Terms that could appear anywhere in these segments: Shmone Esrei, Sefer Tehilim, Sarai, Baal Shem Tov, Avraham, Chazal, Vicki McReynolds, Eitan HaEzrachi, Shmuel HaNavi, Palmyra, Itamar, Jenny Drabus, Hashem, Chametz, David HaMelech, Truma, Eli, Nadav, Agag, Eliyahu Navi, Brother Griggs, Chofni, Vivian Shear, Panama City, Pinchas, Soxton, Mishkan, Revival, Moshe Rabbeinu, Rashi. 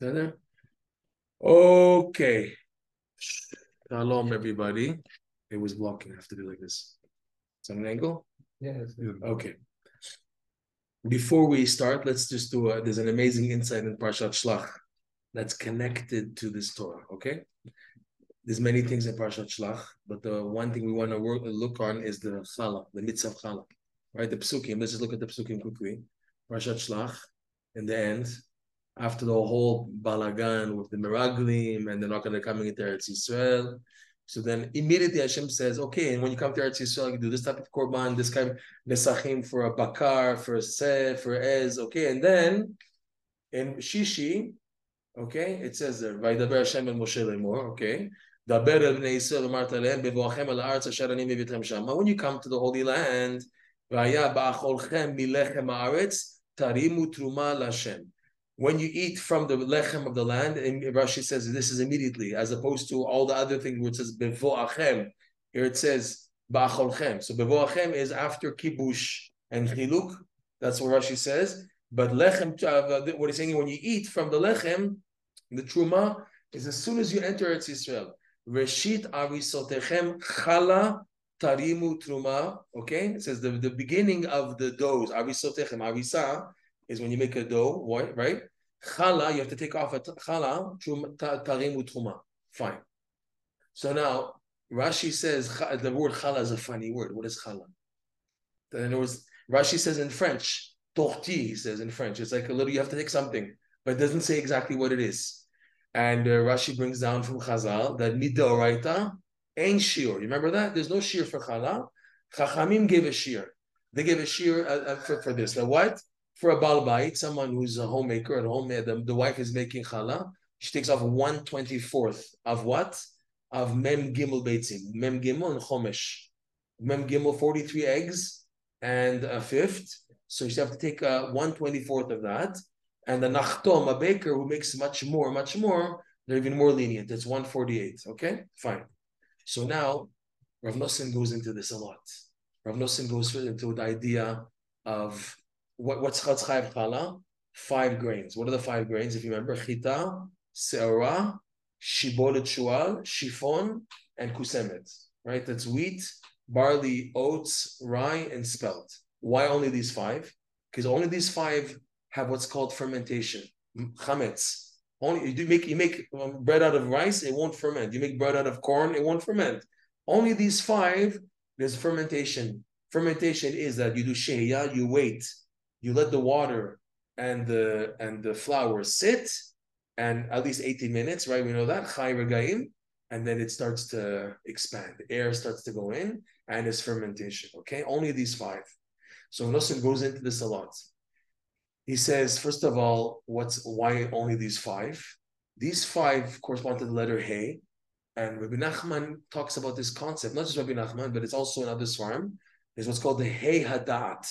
There? Okay. Shalom, everybody. It was blocking. I have to do like this. It's on an angle? Yes. Okay. Before we start, let's just do there's an amazing insight in Parashat Shlach that's connected to this Torah, okay? There's many things in Parashat Shlach, but the one thing we want to look on is the Challah, the mitzvah of Challah, right? The Psukim. Let's just look at the Psukim quickly. Parashat Shlach, in the end, after the whole balagan with the Meraglim, and they're not going to come into Eretz Yisrael. So then immediately Hashem says, okay, and when you come to Eretz Yisrael, you do this type of korban, this kind of nesachim for a bakar, for a seh, for ez, okay? And then in Shishi, okay, it says there, Vaidaber Hashem and Moshe Lemor, okay? When you come to the Holy Land, when you eat from the lechem of the land, and Rashi says this is immediately, as opposed to all the other things where it says bevoachem. Here it says ba'acholchem. So bevoachem is after kibush and chiluk. That's what Rashi says. But lechem, what he's saying, when you eat from the lechem, the truma is as soon as you enter Eretz Yisrael. Reshit arisotechem chala tarimu truma. Okay, it says the beginning of the doughs. Arisotechem, arisa is when you make a dough, right? Chala, you have to take off a chala tarimu truma. Fine. So now Rashi says the word chala is a funny word. What is chala? Then there was Rashi says in French torti. He says in French, it's like a little. You have to take something, but it doesn't say exactly what it is. And Rashi brings down from Chazal that midoraita ain't shear. You remember that? There's no shear for challah. Chachamim gave a shear. They gave a shear for this. Now what? For a bal bait, someone who's a homemaker at home, the wife is making challah. She takes off 1/24 of what? Of mem gimel beitzim. Mem gimel and chomesh. Mem gimel, 43 eggs and a fifth. So you have to take 1/24 of that. And the nachtom, a baker who makes much more, they're even more lenient. That's 148. Okay, fine. So now, Rav Nosen goes into this a lot. Rav Nosen goes into the idea of what's chatz chayav challah? 5 grains. What are the 5 grains? If you remember, chita, se'ara, shibolet shual, shifon, and kusemet. Right? That's wheat, barley, oats, rye, and spelt. Why only these 5? Because only these 5 have what's called fermentation, chametz. Only you make bread out of rice, it won't ferment. You make bread out of corn, it won't ferment. Only these 5, there's fermentation. Fermentation is that you do shehiya, you wait, you let the water and the flour sit, and at least 18 minutes, right? We know that chai regaim, and then it starts to expand. The air starts to go in, and it's fermentation. Okay, only these 5. So Nosen goes into this a lot. He says, first of all, why only these 5? These 5 correspond to the letter He. And Rabbi Nachman talks about this concept, not just Rabbi Nachman, but it's also another swarm. There's what's called the He HaDaat.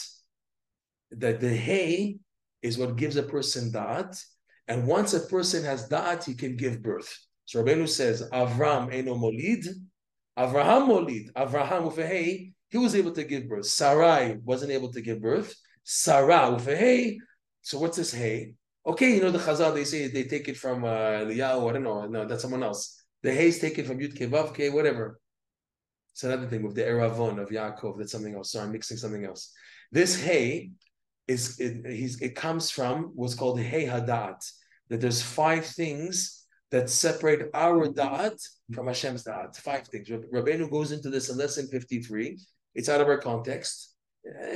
That the He is what gives a person Daat. And once a person has Daat, he can give birth. So Rabbeinu says, Avram Eno Molid. Avraham Molid. Avraham with a He, he was able to give birth. Sarai wasn't able to give birth. Sarah with a He. So what's this hay? Okay, you know the Chazal, they say they take it from Eliyahu, I don't know, no, that's someone else. The hay is taken from Yud Kei Vav Kei, whatever. It's another thing with the Eravon of Yaakov, that's something else. Sorry, I'm mixing something else. This hay, it comes from what's called He HaDaat, that there's 5 things that separate our Daat from Hashem's Daat, 5 things. Rabbeinu goes into this in lesson 53. It's out of our context. I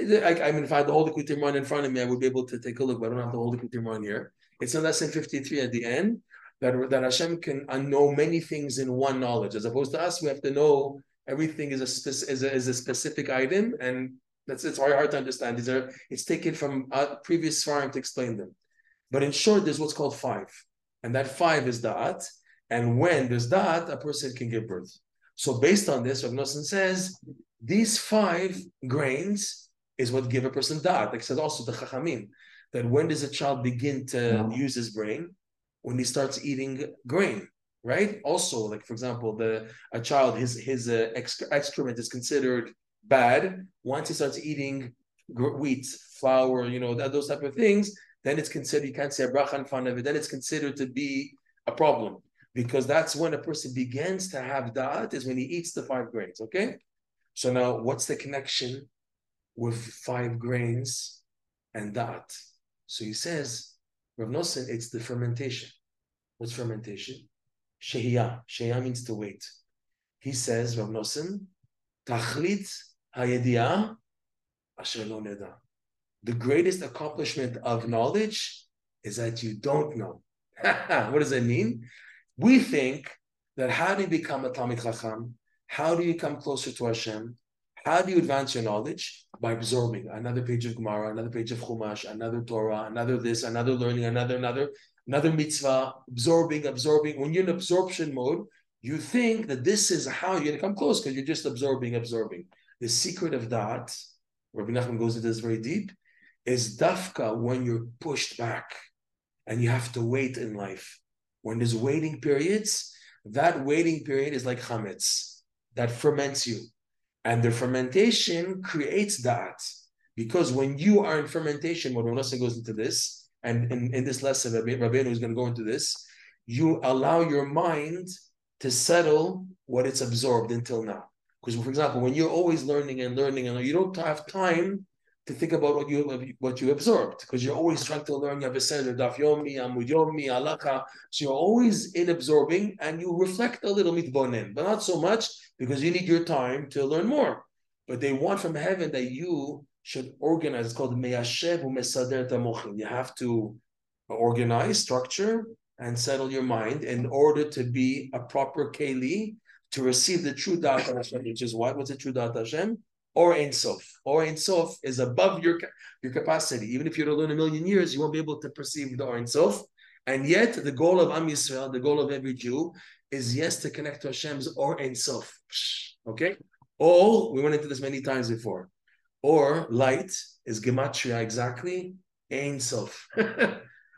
mean, if I had the whole Likud Rimon in front of me, I would be able to take a look, but I don't have the whole Likud Rimon here. It's in lesson 53 at the end that Hashem can know many things in one knowledge, as opposed to us, we have to know everything is a specific item, and it's very hard to understand. It's taken from previous Sfarim to explain them. But in short, there's what's called 5, and that 5 is Da'at, and when there's Da'at, a person can give birth. So based on this, Rav Nosen says, these 5 grains is what give a person da'at. Like it says also the Chachamim, that when does a child begin to use his brain? When he starts eating grain, right? Also, like for example, a child, his excrement is considered bad once he starts eating wheat, flour, you know, those type of things, then it's considered, you can't say a bracha in front of it, then it's considered to be a problem. Because that's when a person begins to have daat, is when he eats the 5 grains, okay? So now, what's the connection with 5 grains and daat? So he says, Rav Nosen, it's the fermentation. What's fermentation? Shehiyah. Shehiyah means to wait. He says, Rav Nosen, tachlit hayediyah asher lo neda. The greatest accomplishment of knowledge is that you don't know. What does that mean? We think that how do you become a Talmid Chacham? How do you come closer to Hashem? How do you advance your knowledge? By absorbing another page of Gemara, another page of Chumash, another Torah, another this, another learning, another mitzvah, absorbing. When you're in absorption mode, you think that this is how you're going to come close because you're just absorbing. The secret of that, Rabbi Nachman goes into this very deep, is dafka when you're pushed back and you have to wait in life. When there's waiting periods, that waiting period is like chametz that ferments you. And the fermentation creates daat. Because when you are in fermentation, when Rav Nosen goes into this, and in this lesson, Rabbeinu is going to go into this, you allow your mind to settle what it's absorbed until now. Because, for example, when you're always learning, you don't have time to think about what you absorbed, because you're always trying to learn. You have a seder, daf yomi, amud yomi, halakha. So you're always in absorbing, and you reflect a little mitbonen, but not so much because you need your time to learn more. But they want from heaven that you should organize. It's called meyashev umesader tamochim. You have to organize, structure, and settle your mind in order to be a proper keli to receive the true da'at Hashem, which is what? What's the true da'at Hashem? Or Ein Sof. Or Ein Sof is above your capacity. Even if you're to learn 1,000,000 years, you won't be able to perceive the Or Ein Sof. And yet, the goal of Am Yisrael, the goal of every Jew, is yes, to connect to Hashem's Or Ein Sof. Okay? Or, we went into this many times before, or light is gematria exactly, Ein Sof.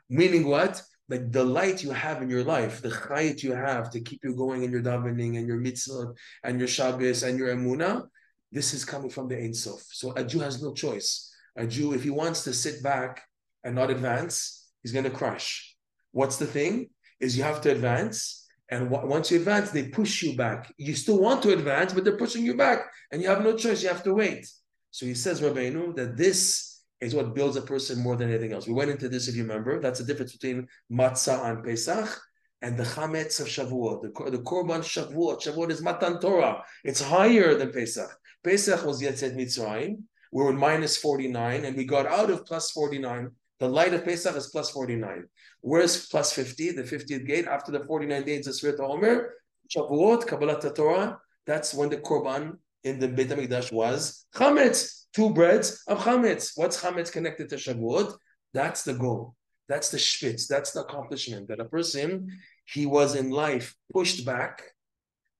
Meaning what? Like the light you have in your life, the chayit you have to keep you going in your davening and your mitzvah and your Shabbos and your emunah, this is coming from the Ein Sof. So a Jew has no choice. A Jew, if he wants to sit back and not advance, he's going to crash. What's the thing? Is you have to advance. And once you advance, they push you back. You still want to advance, but they're pushing you back. And you have no choice. You have to wait. So he says, Rabbeinu, that this is what builds a person more than anything else. We went into this, if you remember. That's the difference between matzah and Pesach and the chametz of Shavuot. The korban Shavuot. Shavuot is Matan Torah. It's higher than Pesach. Pesach was Yetzet Mitzrayim. We were minus 49, and we got out of plus 49. The light of Pesach is plus 49. Where's plus 50, the 50th gate? After the 49 days of Sefirot HaOmer, Shavuot, Kabbalat Torah, that's when the Korban in the Beit HaMikdash was Chametz, 2 breads of Chametz. What's Chametz connected to Shavuot? That's the goal. That's the shvitz. That's the accomplishment that a person, he was in life pushed back,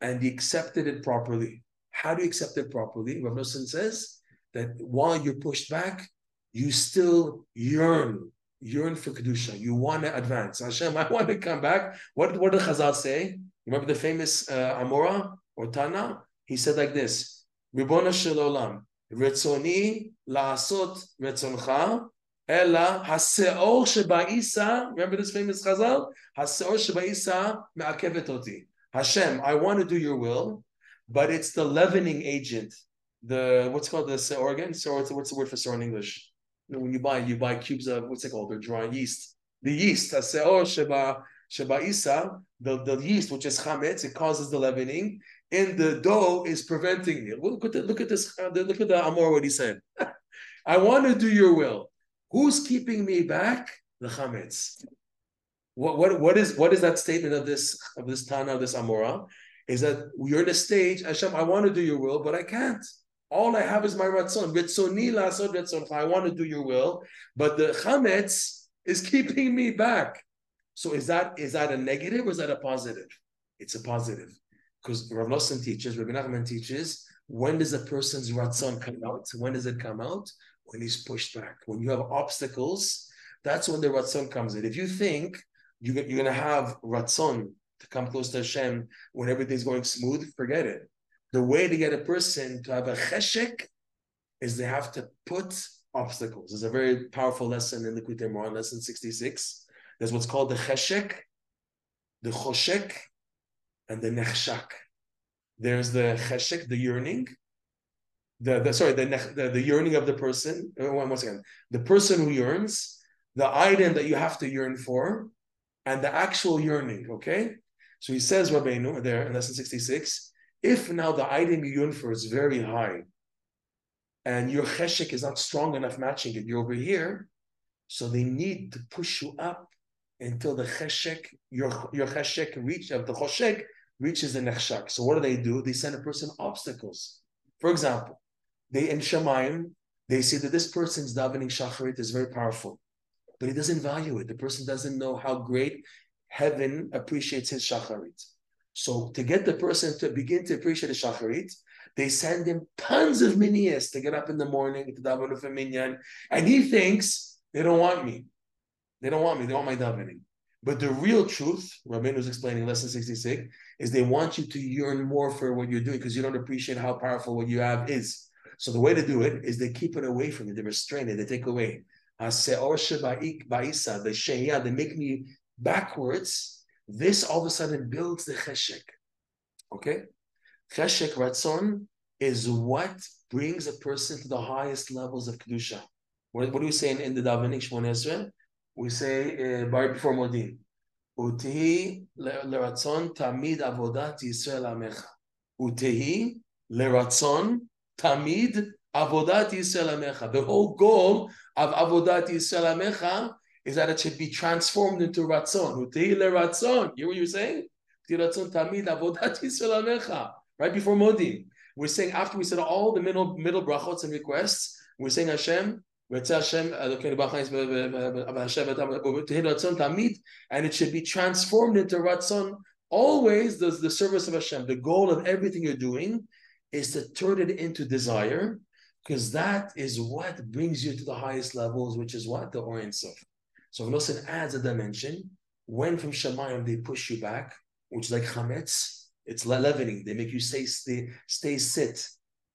and he accepted it properly. How do you accept it properly? Rav Nosen says that while you're pushed back, you still yearn for Kedusha. You want to advance. Hashem, I want to come back. What did Chazal say? Remember the famous Amora or Tana? He said like this, Ribona shel olam, Retzoni la'asot retzoncha, ela haseor sheba'isa, remember this famous Chazal? Haseor sheba'isa me'akevet oti. Hashem, I want to do your will, but it's the leavening agent, what's called the seor again? Seor, what's the word for seor in English? When you buy cubes of, what's it called? They're dry yeast. The yeast, seor sheba isa, the yeast, which is chametz, it causes the leavening, and the dough is preventing it. Look at the Amor, what he said. I want to do your will. Who's keeping me back? The chametz. What is that statement of this Tana, of this Amora? Is that you're in a stage, Hashem, I want to do your will, but I can't. All I have is my ratzon. Ritzoni la'asod ratzoncha. I want to do your will, but the chametz is keeping me back. So is that a negative or is that a positive? It's a positive. Because Rav Nosen teaches, Rabbi Nachman teaches, when does a person's ratzon come out? When does it come out? When he's pushed back. When you have obstacles, that's when the ratzon comes in. If you think you're going to have ratzon to come close to Hashem when everything's going smooth, forget it. The way to get a person to have a cheshek is they have to put obstacles. There's a very powerful lesson in Likutei Moran, lesson 66. There's what's called the cheshek, the choshek, and the nechshak. There's the cheshek, the yearning, the yearning of the person. Once again, the person who yearns, the item that you have to yearn for, and the actual yearning. Okay, so he says, Rabbeinu, there in lesson 66, if now the item you yearn for is very high, and your cheshek is not strong enough matching it, you're over here, so they need to push you up until the cheshek, your cheshek reach of the choshek reaches the nechshak. So what do? They send a person obstacles. For example, they in Shemayim, they see that this person's davening shacharit is very powerful, but he doesn't value it. The person doesn't know how great heaven appreciates his shacharit. So to get the person to begin to appreciate the shacharit, they send him tons of miniyas to get up in the morning to daven with a minyan, and he thinks they don't want me. They don't want me. They want my davening. But the real truth, Rabbeinu is explaining lesson 66, is they want you to yearn more for what you're doing because you don't appreciate how powerful what you have is. So the way to do it is they keep it away from you. They restrain it. They take away. They make me backwards. This all of a sudden builds the cheshek. Okay? Cheshek ratzon is what brings a person to the highest levels of kedusha. What do we say in the davening Shmone Esrei? We say bar before modin. Utehi leratzon tamid avodat Yisrael amecha. Utehi leratzon tamid avodat Yisrael amecha. The whole goal of avodat Yisrael amecha is that it should be transformed into ratzon. Utehi leratzon. You know what you're saying? Utehi leratzon tamid avodat Yisrael amecha. Right before modin, we're saying after we said all the middle brachot and requests, we're saying Hashem. And it should be transformed into Ratzon. Always does the service of Hashem. The goal of everything you're doing is to turn it into desire, because that is what brings you to the highest levels, which is what? The Ein Sof. So Nosen adds a dimension. When from Shemayim they push you back, which is like chametz, it's leavening. They make you stay sit.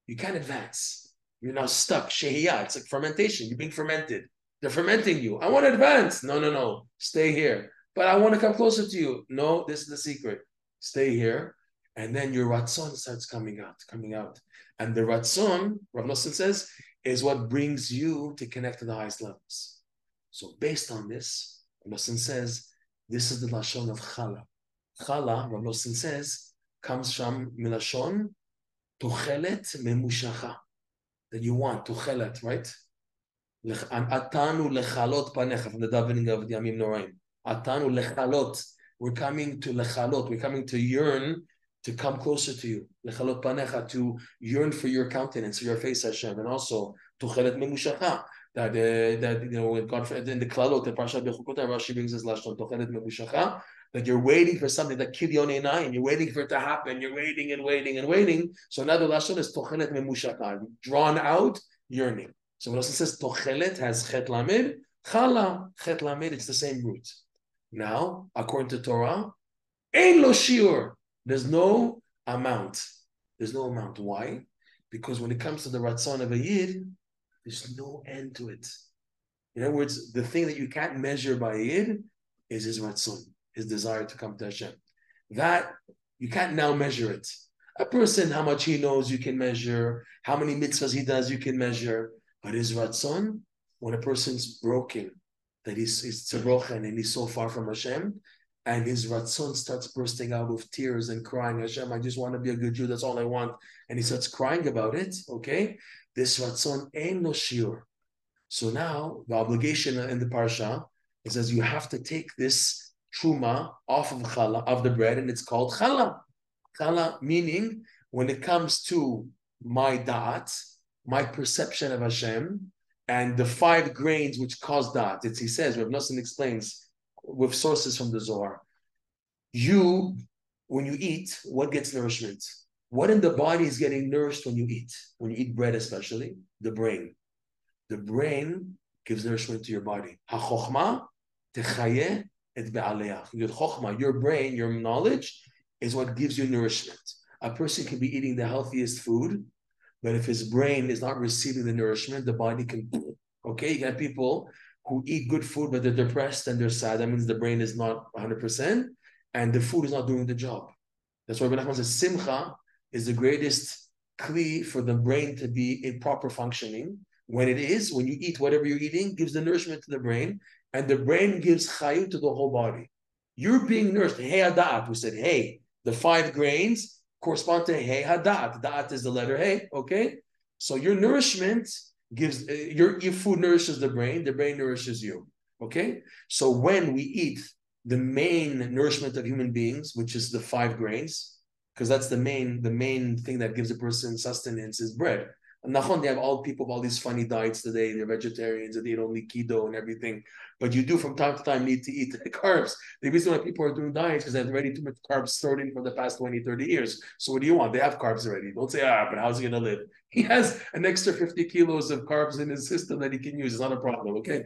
You can't advance. You're now stuck. Shehiyah. It's like fermentation. You're being fermented. They're fermenting you. I want to advance. No. Stay here. But I want to come closer to you. No, this is the secret. Stay here. And then your ratzon starts coming out. And the ratzon, Rav Nosen says, is what brings you to connect to the highest levels. So based on this, Rav Nosen says, this is the Lashon of Challah. Challah, Rav Nosen says, comes from Milashon, Tochelet Memushacha. That you want, to chelet, right? Atanu lechalot panecha, from the davening of the Yamim Noraim. Atanu lechalot. We're coming to lechalot. We're coming to yearn to come closer to you. Lechalot panecha, to yearn for your countenance, for your face, Hashem. And also, to chelet memushacha. That you know, God, in the klalot, the Parashat Bechukot, Rashi brings his lashon, to chelet memushacha. That you're waiting for something, that kilyon einayim, you're waiting for it to happen, you're waiting and waiting and waiting. So now the lashon is tochelet memushaka, drawn out, yearning. So when it says tochelet has chet lamed, chala chet lamed, it's the same root. Now, according to Torah, ein lo shiur, there's no amount. There's no amount. Why? Because when it comes to the ratzon of a yid, there's no end to it. In other words, the thing that you can't measure by yid is his ratzon. His desire to come to Hashem. That, you can't now measure it. A person, how much he knows, you can measure. How many mitzvahs he does, you can measure. But his ratzon, when a person's broken, that he's tzibrochen and he's so far from Hashem, and his ratzon starts bursting out with tears and crying, Hashem, I just want to be a good Jew, that's all I want. And he starts crying about it, okay? This ratzon ain't no shiur. So now, the obligation in the parsha, it says you have to take this truma off of challah, of the bread, and it's called challah. Challah meaning, when it comes to my daat, my perception of Hashem, and the 5 grains which cause daat, he says, Rav Nosen explains with sources from the Zohar, when you eat, what gets nourishment? What in the body is getting nourished when you eat? When you eat bread especially, the brain. The brain gives nourishment to your body. Ha-chokhmah techayeh. Your brain, your knowledge is what gives you nourishment. A person can be eating the healthiest food, but if his brain is not receiving the nourishment, the body can Okay, you can have people who eat good food, but they're depressed and they're sad. That means the brain is not 100% and the food is not doing the job. That's why Rabbi Nachman says simcha is the greatest kli for the brain to be in proper functioning. When it is, when you eat whatever you're eating, gives the nourishment to the brain, and the brain gives chayut to the whole body. You're being nourished. Hey Daat, we said hey. The 5 grains correspond to hey Daat. Daat is the letter hey. Okay, so your nourishment gives your food nourishes the brain nourishes you. Okay, so when we eat the main nourishment of human beings, which is the 5 grains, because that's the main thing that gives a person sustenance is bread. Nachon, they have all people of all these funny diets today. They're vegetarians and they eat only keto and everything. But you do from time to time need to eat the carbs. The reason why people are doing diets is because they've already too much carbs stored in for the past 20, 30 years. So what do you want? They have carbs already. Don't say, but how's he going to live? He has an extra 50 kilos of carbs in his system that he can use. It's not a problem, okay?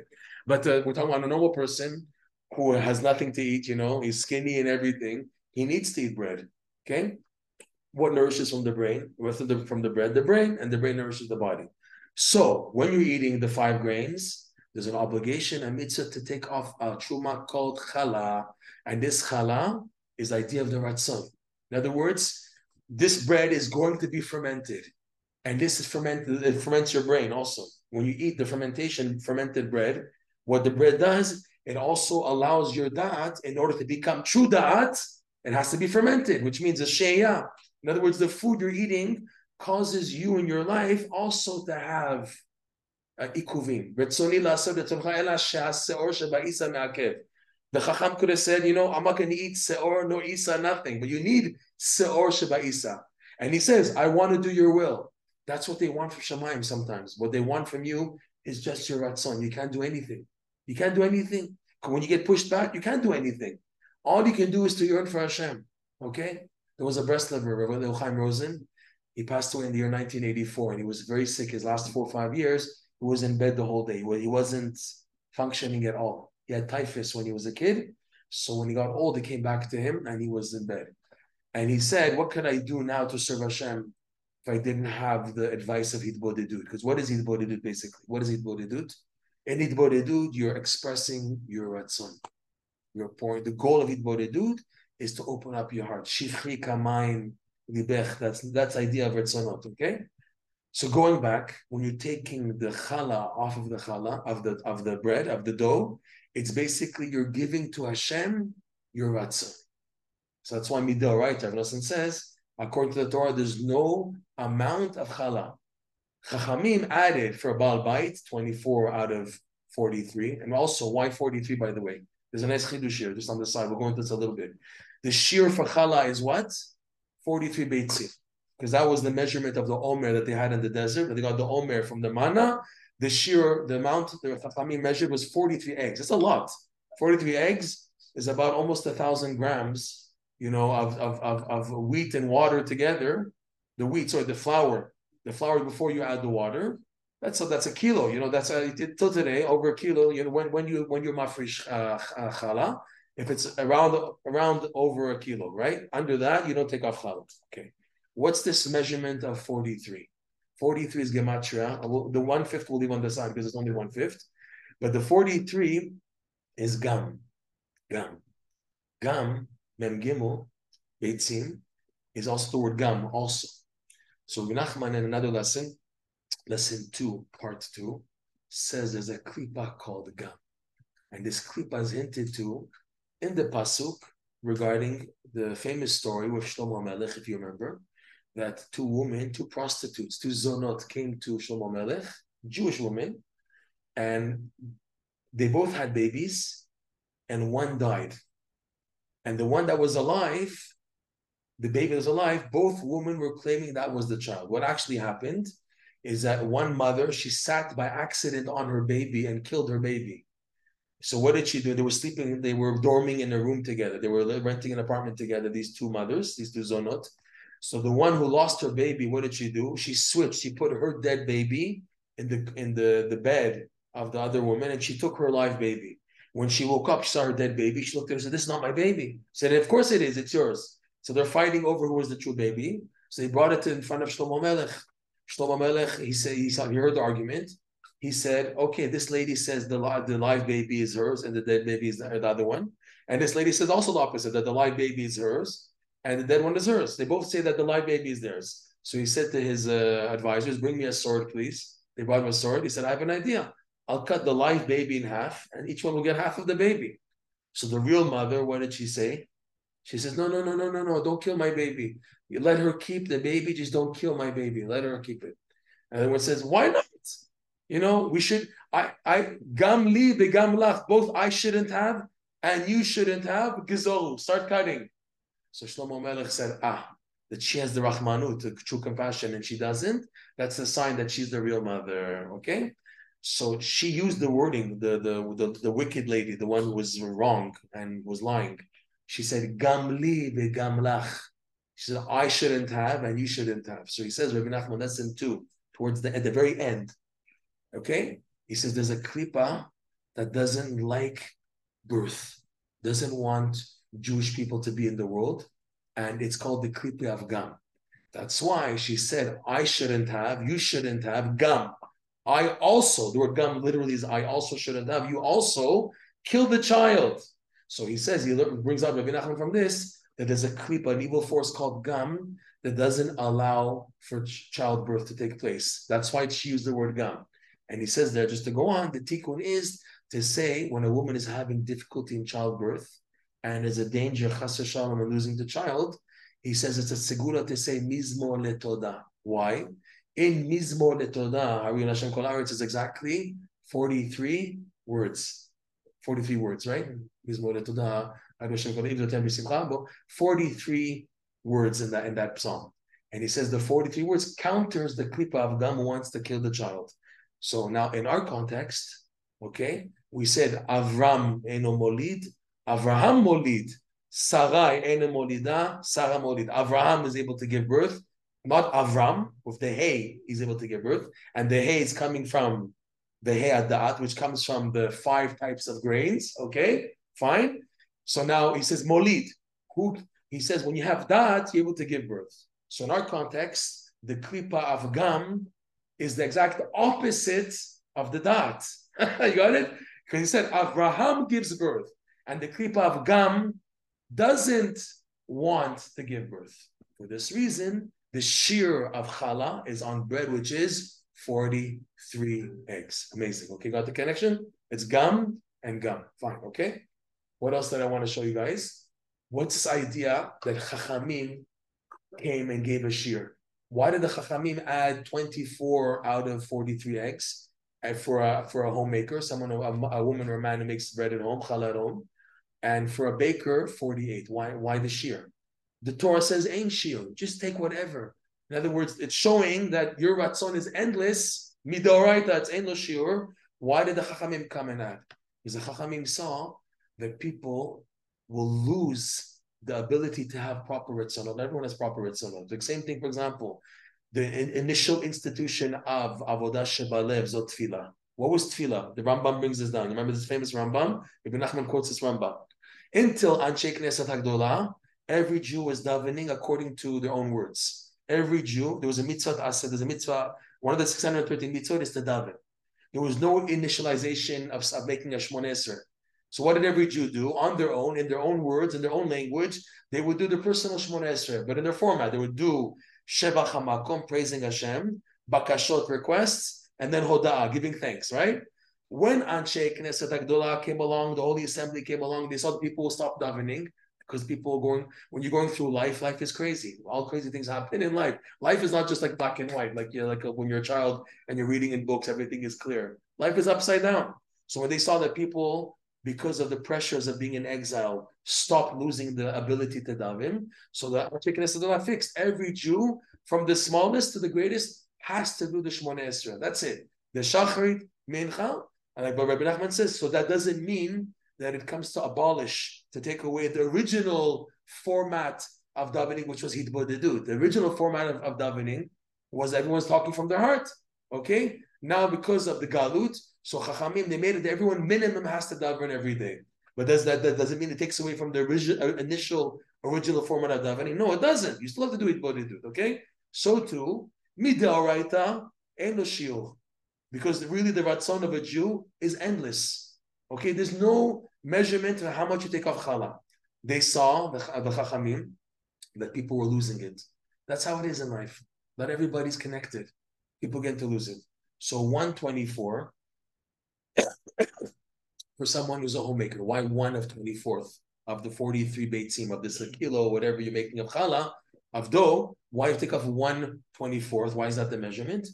But we're talking about a normal person who has nothing to eat, you know, he's skinny and everything. He needs to eat bread, okay? What nourishes from the brain? From the bread, the brain, and the brain nourishes the body. So when you're eating the 5 grains, there's an obligation, a mitzvah, to take off a truma called challah. And this challah is the idea of the ratzon. In other words, this bread is going to be fermented. And this is fermented, it ferments your brain also. When you eat the fermented bread, what the bread does, it also allows your daat, in order to become true daat, it has to be fermented, which means a sheyah. In other words, the food you're eating causes you in your life also to have ikuvim. The Chacham could have said, you know, I'm not going to eat seor, no isa, nothing. But you need seor sheba isa. And he says, I want to do your will. That's what they want from Shemaim sometimes. What they want from you is just your ratzon. You can't do anything. You can't do anything. When you get pushed back, you can't do anything. All you can do is to yearn for Hashem. Okay? There was a Breslover, Rabbi Nosen. He passed away in the year 1984, and he was very sick. His last 4 or 5 years, he was in bed the whole day. He wasn't functioning at all. He had typhus when he was a kid. So when he got old, it came back to him, and he was in bed. And he said, what could I do now to serve Hashem if I didn't have the advice of Hidbodidut? Because what is Hidbodidut, basically? What is Hidbodidut? In Hidbodidut, you're expressing your ratzon. Your point, the goal of Hidbodidut is to open up your heart. Shifri kamayim libech. That's the idea of Ratzonot, okay? So going back, when you're taking the challah off of the challah, of the bread, of the dough, it's basically you're giving to Hashem your Ratzon. So that's why Midah, right? Rav Nosen says, according to the Torah, there's no amount of challah. Chachamim added for a Baal Bait, 24 out of 43. And also, why 43, by the way? There's a nice chidush here, just on the side. We'll go into this a little bit. The shear for challah is what? 43 beitzim. Because that was the measurement of the omer that they had in the desert. When they got the omer from the manna, the shear, the amount the Chachamim measured was 43 eggs. That's a lot. 43 eggs is about almost 1,000 grams, you know, of wheat and water together. The wheat, sorry, the flour. The flour before you add the water. That's a kilo, you know. That's till today over a kilo. You know, when you're mafresh challah, if it's around over a kilo, right? Under that, you don't take off challah. Okay, what's this measurement of 43? 43 is gematria. The 1/5 we'll leave on the side because it's only 1/5. But the 43 is gam. Mem gimel beitzim is also the word gam also. So Nachman in another lesson. Lesson 2, part 2, says there's a klipa called gam. And this klipa is hinted to in the pasuk regarding the famous story with Shlomo HaMelech, if you remember, that 2 prostitutes, 2 zonot came to Shlomo HaMelech, Jewish women, and they both had babies, and one died. And the one that was alive, the baby was alive, both women were claiming that was the child. What actually happened is that one mother, she sat by accident on her baby and killed her baby. So what did she do? They were sleeping, they were dorming in a room together. They were renting an apartment together, these 2 mothers, these 2 zonot. So the one who lost her baby, what did she do? She switched, she put her dead baby in the bed of the other woman and she took her live baby. When she woke up, she saw her dead baby. She looked at her and said, this is not my baby. She said, of course it is, it's yours. So they're fighting over who was the true baby. So they brought it in front of Shlomo HaMelech. Shlomo HaMelech, he heard the argument. he said, okay, this lady says the live baby is hers and the dead baby is the other one. And this lady says also the opposite, that the live baby is hers and the dead one is hers. They both say that the live baby is theirs. So he said to his advisors, bring me a sword, please. They brought him a sword. He said, I have an idea. I'll cut the live baby in half and each one will get half of the baby. So the real mother, what did she say? She says, no, don't kill my baby. You let her keep the baby, just don't kill my baby. Let her keep it. And everyone says, why not? You know, we should, gam li begam lach, both I shouldn't have and you shouldn't have, gizol, start cutting. So Shlomo HaMelech said, that she has the rahmanut, true compassion, and she doesn't, that's a sign that she's the real mother, okay? So she used the wording, the wicked lady, the one who was wrong and was lying. She said, "Gam li v'gam lach." She said, "I shouldn't have, and you shouldn't have." So he says, Rabbi Nachman, that's in 2, towards the at the very end. Okay, he says, "There's a klipa that doesn't like birth, doesn't want Jewish people to be in the world, and it's called the klipa of gam." That's why she said, "I shouldn't have, you shouldn't have gam." I also, the word gam literally is I also shouldn't have, you also kill the child. So he says, he brings out Rabbi Nachman from this, that there's a klipa, an evil force called gam, that doesn't allow for childbirth to take place. That's why she used the word gam. And he says there, just to go on, the tikkun is to say, when a woman is having difficulty in childbirth, and there's a danger, chas v'shalom, of losing the child, he says it's a segula to say, mizmor letoda. Why? In Mizmor Letodah, Hari Hashem Kol Haaretz is exactly 43 words. 43 words, right? Mizmor Letodah, Hari Hashem Kol Haaretz, 43 words in that psalm. And he says the 43 words counters the klipa of gam wants to kill the child. So now in our context, okay, we said Avram eno molid, Avraham molid, Sarai eno molida, Sarah molid. Avraham is able to give birth. Not Avram, with the hay, he's able to give birth. And the hay is coming from the hay at Daat, which comes from the 5 types of grains. Okay, fine. So now he says, Molid. He says, when you have Daat, you're able to give birth. So in our context, the klipa of gam is the exact opposite of the Daat. You got it? Because he said, Avraham gives birth. And the klipa of gam doesn't want to give birth. For this reason, the shear of Challah is on bread, which is 43 eggs. Amazing. Okay, got the connection? It's gum and gum. Fine, okay? What else did I want to show you guys? What's this idea that Chachamim came and gave a shear? Why did the Chachamim add 24 out of 43 eggs for a homemaker, a woman or a man who makes bread at home, Challah at home, and for a baker, 48? Why the shear? The Torah says, "Ain shiur, just take whatever." In other words, it's showing that your ratzon is endless. Midoraita, it's ain lo shiur. Why did the Chachamim come and add? Because the Chachamim saw that people will lose the ability to have proper ratzonot. Everyone has proper ratzonot. The same thing, for example, the initial institution of avodah shebalev zot tefillah. What was tefillah? The Rambam brings this down. You remember this famous Rambam? Ibn Nachman quotes this Rambam. Until Anshe Knesset Hagdolah, every Jew was davening according to their own words. Every Jew, there was a mitzvah, there's a mitzvah, one of the 613 mitzvot is to daven. There was no initialization of making a shmon esrei. So what did every Jew do? On their own, in their own words, in their own language, they would do their personal shmon esrei, but in their format. They would do shebach hamakom, praising Hashem, bakashot, requests, and then hoda'ah, giving thanks, right? When Anshe Knesset Hagdolah came along, the Holy Assembly came along, they saw people stop davening. Because people are going, when you're going through life is crazy. All crazy things happen in life. Life is not just like black and white, when you're a child and you're reading in books, everything is clear. Life is upside down. So when they saw that people, because of the pressures of being in exile, stopped losing the ability to daven, so that not fixed. Every Jew, from the smallest to the greatest, has to do the Shmoneh Esrei. That's it. The Shacharit, Mincha, and like Rabbi Nachman says, so that doesn't mean that it comes to abolish, to take away the original format of davening, which was hitbodedut. The original format of davening was everyone's talking from their heart, okay? Now because of the galut, so Chachamim, they made it that everyone minimum has to daven every day. But that doesn't mean it takes away from the original format of davening. No, it doesn't. You still have to do hitbodedut, okay? So too, midoraita ein lo shiur. because really the ratzon of a Jew is endless. Okay, there's no measurement on how much you take off challah. They saw, the Chachamim, that people were losing it. That's how it is in life. Not everybody's connected. People get to lose it. So 124, for someone who's a homemaker, why 1/24th of the 43 beitzim of this kilo, whatever you're making of challah, of dough, why you take off 1/24th? Why is that the measurement?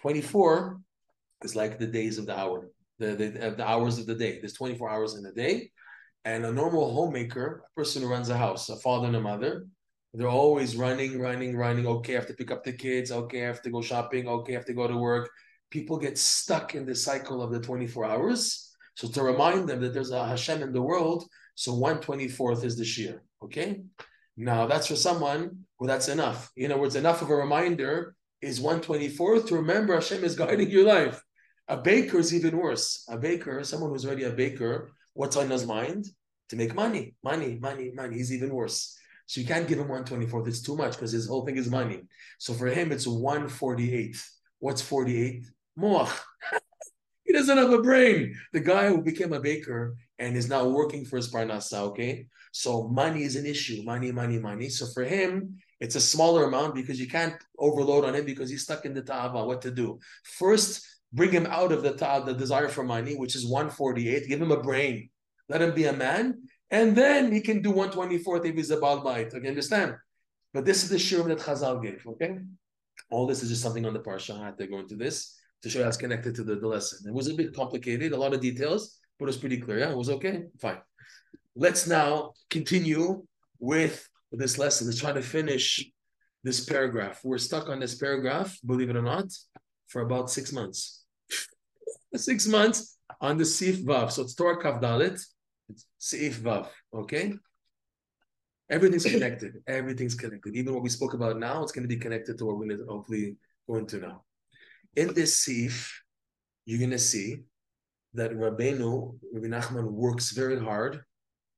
24 is like the days of the hour, the hours of the day. There's 24 hours in a day. And a normal homemaker, a person who runs a house, a father and a mother, they're always running. Okay, I have to pick up the kids. Okay, I have to go shopping. Okay, I have to go to work. People get stuck in the cycle of the 24 hours. So to remind them that there's a Hashem in the world, so 1/24th is the shear, okay? Now that's for someone who that's enough. In other words, enough of a reminder is 1/24th to remember Hashem is guiding your life. A baker is even worse. A baker, someone who's already a baker, what's on his mind? To make money. He's even worse. So you can't give him 1/24th. It's too much because his whole thing is money. So for him, it's 1/48th. What's 48? Moach. He doesn't have a brain. The guy who became a baker and is now working for his parnasa, okay? So money is an issue. Money. So for him, it's a smaller amount because you can't overload on him because he's stuck in the ta'ava, what to do. First, bring him out of the desire for money, which is 1/48. Give him a brain. Let him be a man. And then he can do 1/24th if he's a Baal Bait. Okay, understand? But this is the shiur that Chazal gave, okay? All this is just something on the parsha. I had to go into this to show you how it's connected to the lesson. It was a bit complicated, a lot of details, but it was pretty clear. Yeah, it was okay? Fine. Let's now continue with this lesson. Let's try to finish this paragraph. We're stuck on this paragraph, believe it or not, for about 6 months. 6 months on the Seif Vav. So it's Torah Kav Dalet. It's Seif Vav, okay? Everything's connected. Everything's connected. Even what we spoke about now, it's going to be connected to what we're going to hopefully go into now. In this Seif, you're going to see that Rabbi Nachman works very hard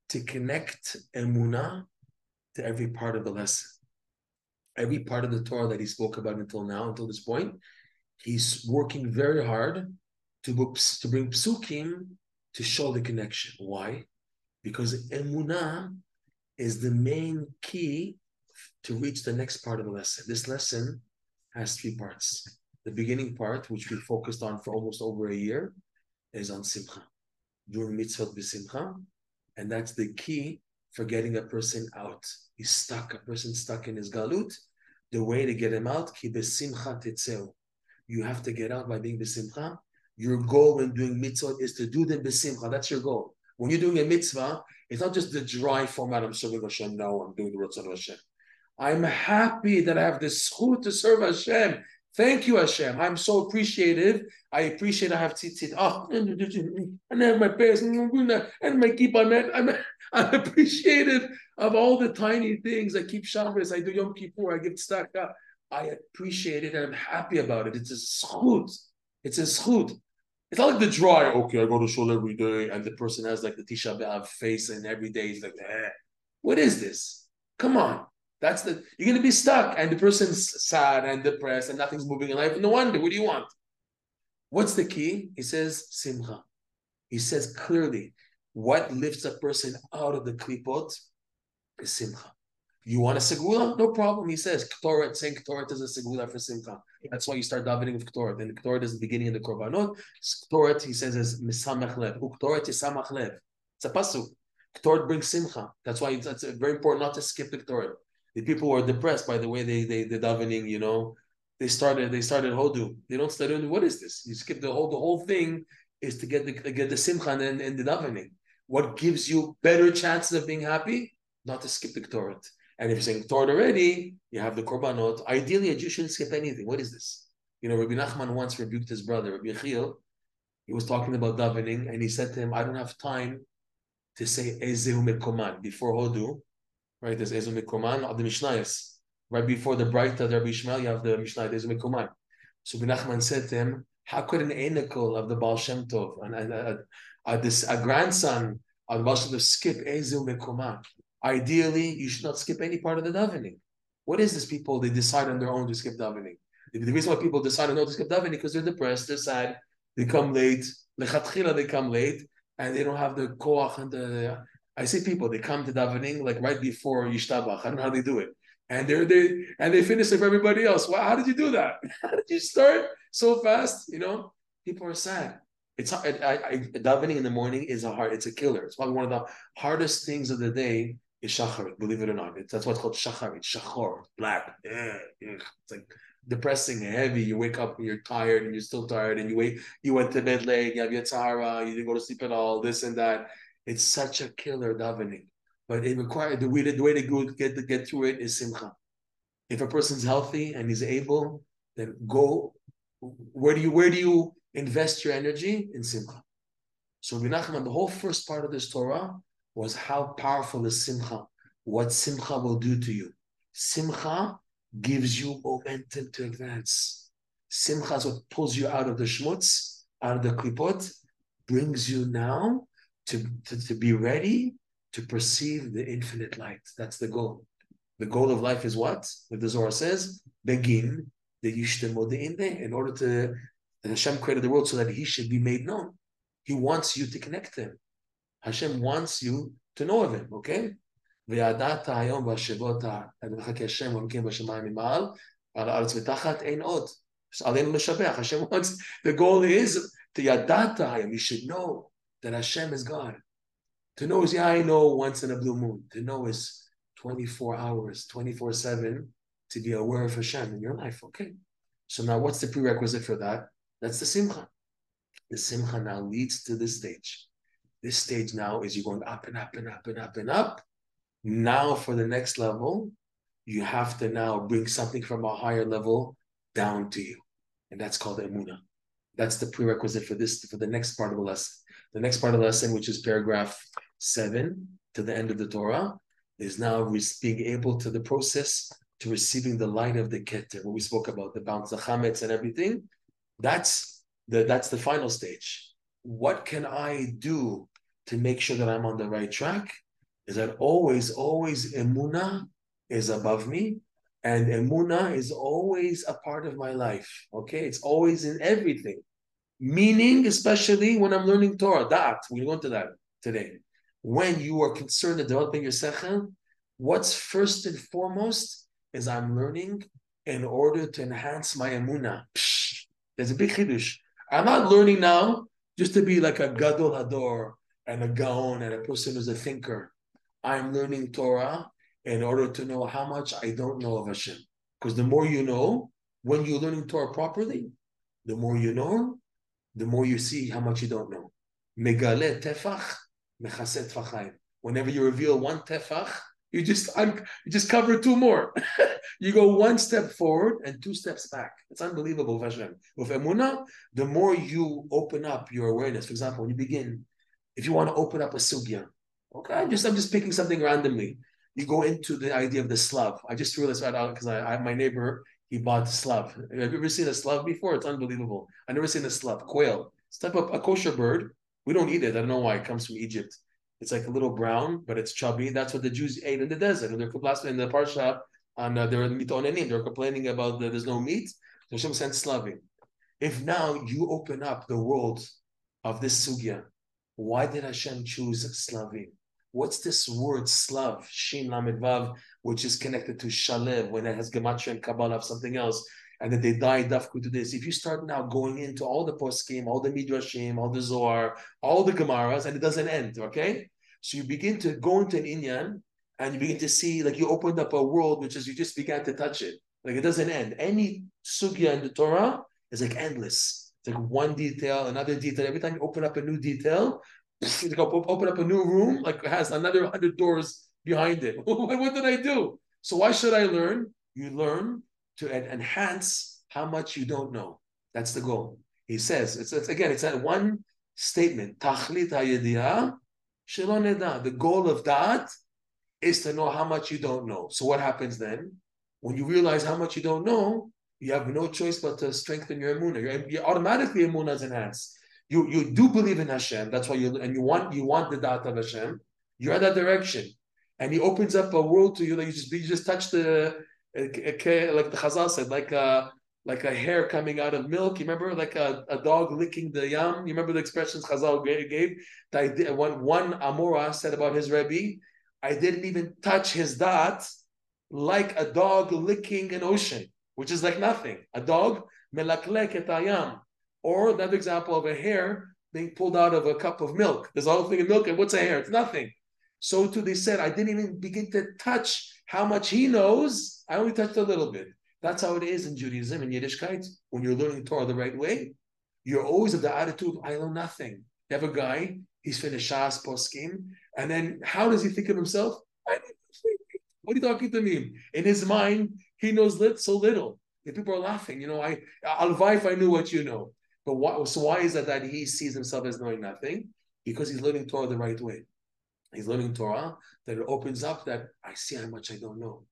to connect Emunah to every part of the lesson. Every part of the Torah that he spoke about until now, until this point, he's working very hard to bring psukim to show the connection. Why? Because emunah is the main key to reach the next part of the lesson. This lesson has 3 parts. The beginning part, which we focused on for almost over a year, is on simcha, doing mitzvot b'simcha, and that's the key for getting a person out. He's stuck, a person stuck in his galut. The way to get him out, ki b'simcha tetzeu. You have to get out by being b'simcha. Your goal when doing mitzvot is to do them b'simcha. That's your goal. When you're doing a mitzvah, it's not just the dry format, I'm serving Hashem, no, I'm doing the Ratzon of Hashem. I'm happy that I have the schut to serve Hashem. Thank you, Hashem. I'm so appreciative. I appreciate I have tzitzit. Oh, and I have my pants, and my kippah. I'm appreciative of all the tiny things. I keep Shabbos, I do Yom Kippur, I give tzedakah. I appreciate it and I'm happy about it. It's a schut. It's a schut. It's not like the dry, okay, I go to shul every day and the person has like the Tisha B'Av face and every day he's like, eh. What is this? Come on. You're going to be stuck and the person's sad and depressed and nothing's moving in life. No wonder. What do you want? What's the key? He says, simcha. He says clearly, what lifts a person out of the klipot is simcha. You want a segula? No problem. He says, Ktoret, saying Ktoret is a segula for simcha. That's why you start davening with Ktoret. And Ktoret is the beginning of the korbanot. Ktoret, he says, is misamach lev. Ktoret is samach lev. It's a pasuk. Ktoret brings simcha. That's why it's very important not to skip the Ktoret. The people who are depressed by the way they're davening, you know, they started hodu. They don't study. What is this? You skip the whole thing is to get the simcha and the davening. What gives you better chances of being happy? Not to skip the Ktoret. And if you're saying Torah already, you have the korbanot. Ideally, a Jew shouldn't skip anything. What is this? You know, Rabbi Nachman once rebuked his brother, Rabbi Yechiel. He was talking about davening, and he said to him, I don't have time to say Ezehu Mekoman before Hodu. Right, there's Ezehu Mekoman of the Mishnayos. Right before the Braita, Rabbi Ishmael, you have the Mishnah, Ezehu Mekoman. So Rabbi Nachman said to him, how could an enikol of the Baal Shem Tov, a grandson of the Baal Shem Tov, skip Ezehu Mekoman? Ideally, you should not skip any part of the davening. What is this, people? They decide on their own to skip davening. The reason why people decide not to skip davening because they're depressed, they're sad, They come late. Lechatchila, they come late, and they don't have the koach and the. I see people, they come to davening like right before Yishtabach. I don't know how they do it. And they finish it for everybody else. Wow, how did you do that? How did you start so fast? You know, people are sad. It's davening in the morning is it's a killer. It's probably one of the hardest things of the day is shacharit, believe it or not. That's what's called shacharit, shachor, black. It's like depressing, heavy. You wake up and you're tired and you're still tired and you went to bed late, you have yetzahara, you didn't go to sleep at all, this and that. It's such a killer davening. But it requires the way to get through it is simcha. If a person's healthy and is able, then go. Where do you invest your energy? In simcha. So Rabbi Nachman, the whole first part of this Torah was how powerful is simcha. What simcha will do to you. Simcha gives you momentum to advance. Simcha is what pulls you out of the shmutz, out of the klipot, brings you now to be ready to perceive the infinite light. That's the goal. The goal of life is what? Like the Zohar says, begin the yishtem modi'inde, in order to, and Hashem created the world so that he should be made known. He wants you to connect to him. Hashem wants you to know of him, okay? Hashem wants, the goal is, you should know that Hashem is God. To know is, yeah, I know once in a blue moon. To know is 24 hours, 24/7, to be aware of Hashem in your life. Okay. So now what's the prerequisite for that? That's the simcha. The simcha now leads to this stage. This stage now is you're going up and up and up and up and up. Now for the next level, you have to now bring something from a higher level down to you. And that's called emunah. That's the prerequisite for this, for the next part of the lesson. The next part of the lesson, which is paragraph 7 to the end of the Torah, is now being able to the process to receiving the light of the Keter, what we spoke about, the bounce, the chametz, and everything. That's the final stage. What can I do to make sure that I'm on the right track? Is that always emunah is above me, and emunah is always a part of my life. Okay, it's always in everything. Meaning, especially when I'm learning Torah, Daat, we'll go into that today. When you are concerned with developing your sechel, what's first and foremost is I'm learning in order to enhance my emunah. There's a big chidush. I'm not learning now just to be like a gadol hador and a gaon and a person who's a thinker. I'm learning Torah in order to know how much I don't know of Hashem. Because the more you know, when you're learning Torah properly, the more you know, the more you see how much you don't know. Megale tefach, mechase tefachayim. Whenever you reveal one tefach, you just cover two more. You go one step forward and two steps back. It's unbelievable, Hashem. With emunah, the more you open up your awareness. For example, when you begin, if you want to open up a sugya, okay, I'm just picking something randomly. You go into the idea of the slav. I just realized right out because my neighbor, he bought slav. Have you ever seen a slav before? It's unbelievable. I've never seen a slav. Quail. It's type of a kosher bird. We don't eat it. I don't know why. It comes from Egypt. It's like a little brown, but it's chubby. That's what the Jews ate in the desert. And they're in the parsha, and they're complaining about that there's no meat. So Hashem sent slavim. If now you open up the world of this sugya, why did Hashem choose slavim? What's this word slav, shin lamed vav, which is connected to shalev, when it has gematria and kabbalah, something else, and that they die dafku to this. If you start now going into all the poskim, all the midrashim, all the Zohar, all the gemaras, and it doesn't end, okay? So you begin to go into an inyan, and you begin to see, like you opened up a world, which is you just began to touch it. Like it doesn't end. Any sugya in the Torah is like endless. It's like one detail, another detail. Every time you open up a new detail, open up a new room, like it has another 100 doors behind it. What did I do? So why should I learn? You learn to enhance how much you don't know. That's the goal. He says, it's that one statement. Tachlit haYediah shelo nedah. The goal of that is to know how much you don't know. So what happens then? When you realize how much you don't know, you have no choice but to strengthen your emunah. You're automatically emunah is enhanced. You do believe in Hashem. That's why you want the Daat of Hashem. You're in that direction, and He opens up a world to you that you just touch the like the Chazal said, like a like a hair coming out of milk. You remember, like a dog licking the yam. You remember the expressions Chazal gave? One Amora said about his Rebbe, I didn't even touch his Daat, like a dog licking an ocean, which is like nothing. A dog, melaklek et ayam. Or another example of a hair being pulled out of a cup of milk. There's a whole thing of milk, and what's a hair? It's nothing. So too they said, I didn't even begin to touch how much he knows. I only touched a little bit. That's how it is in Judaism, in Yiddishkeit. When you're learning Torah the right way, you're always of the attitude, I know nothing. You have a guy, he's finished Shas Poskim, and then how does he think of himself? I know nothing. What are you talking to me? In his mind, he knows so little. The people are laughing. You know, Alvai if I knew what you know. But why is it that he sees himself as knowing nothing? Because he's learning Torah the right way. He's learning Torah that it opens up that I see how much I don't know.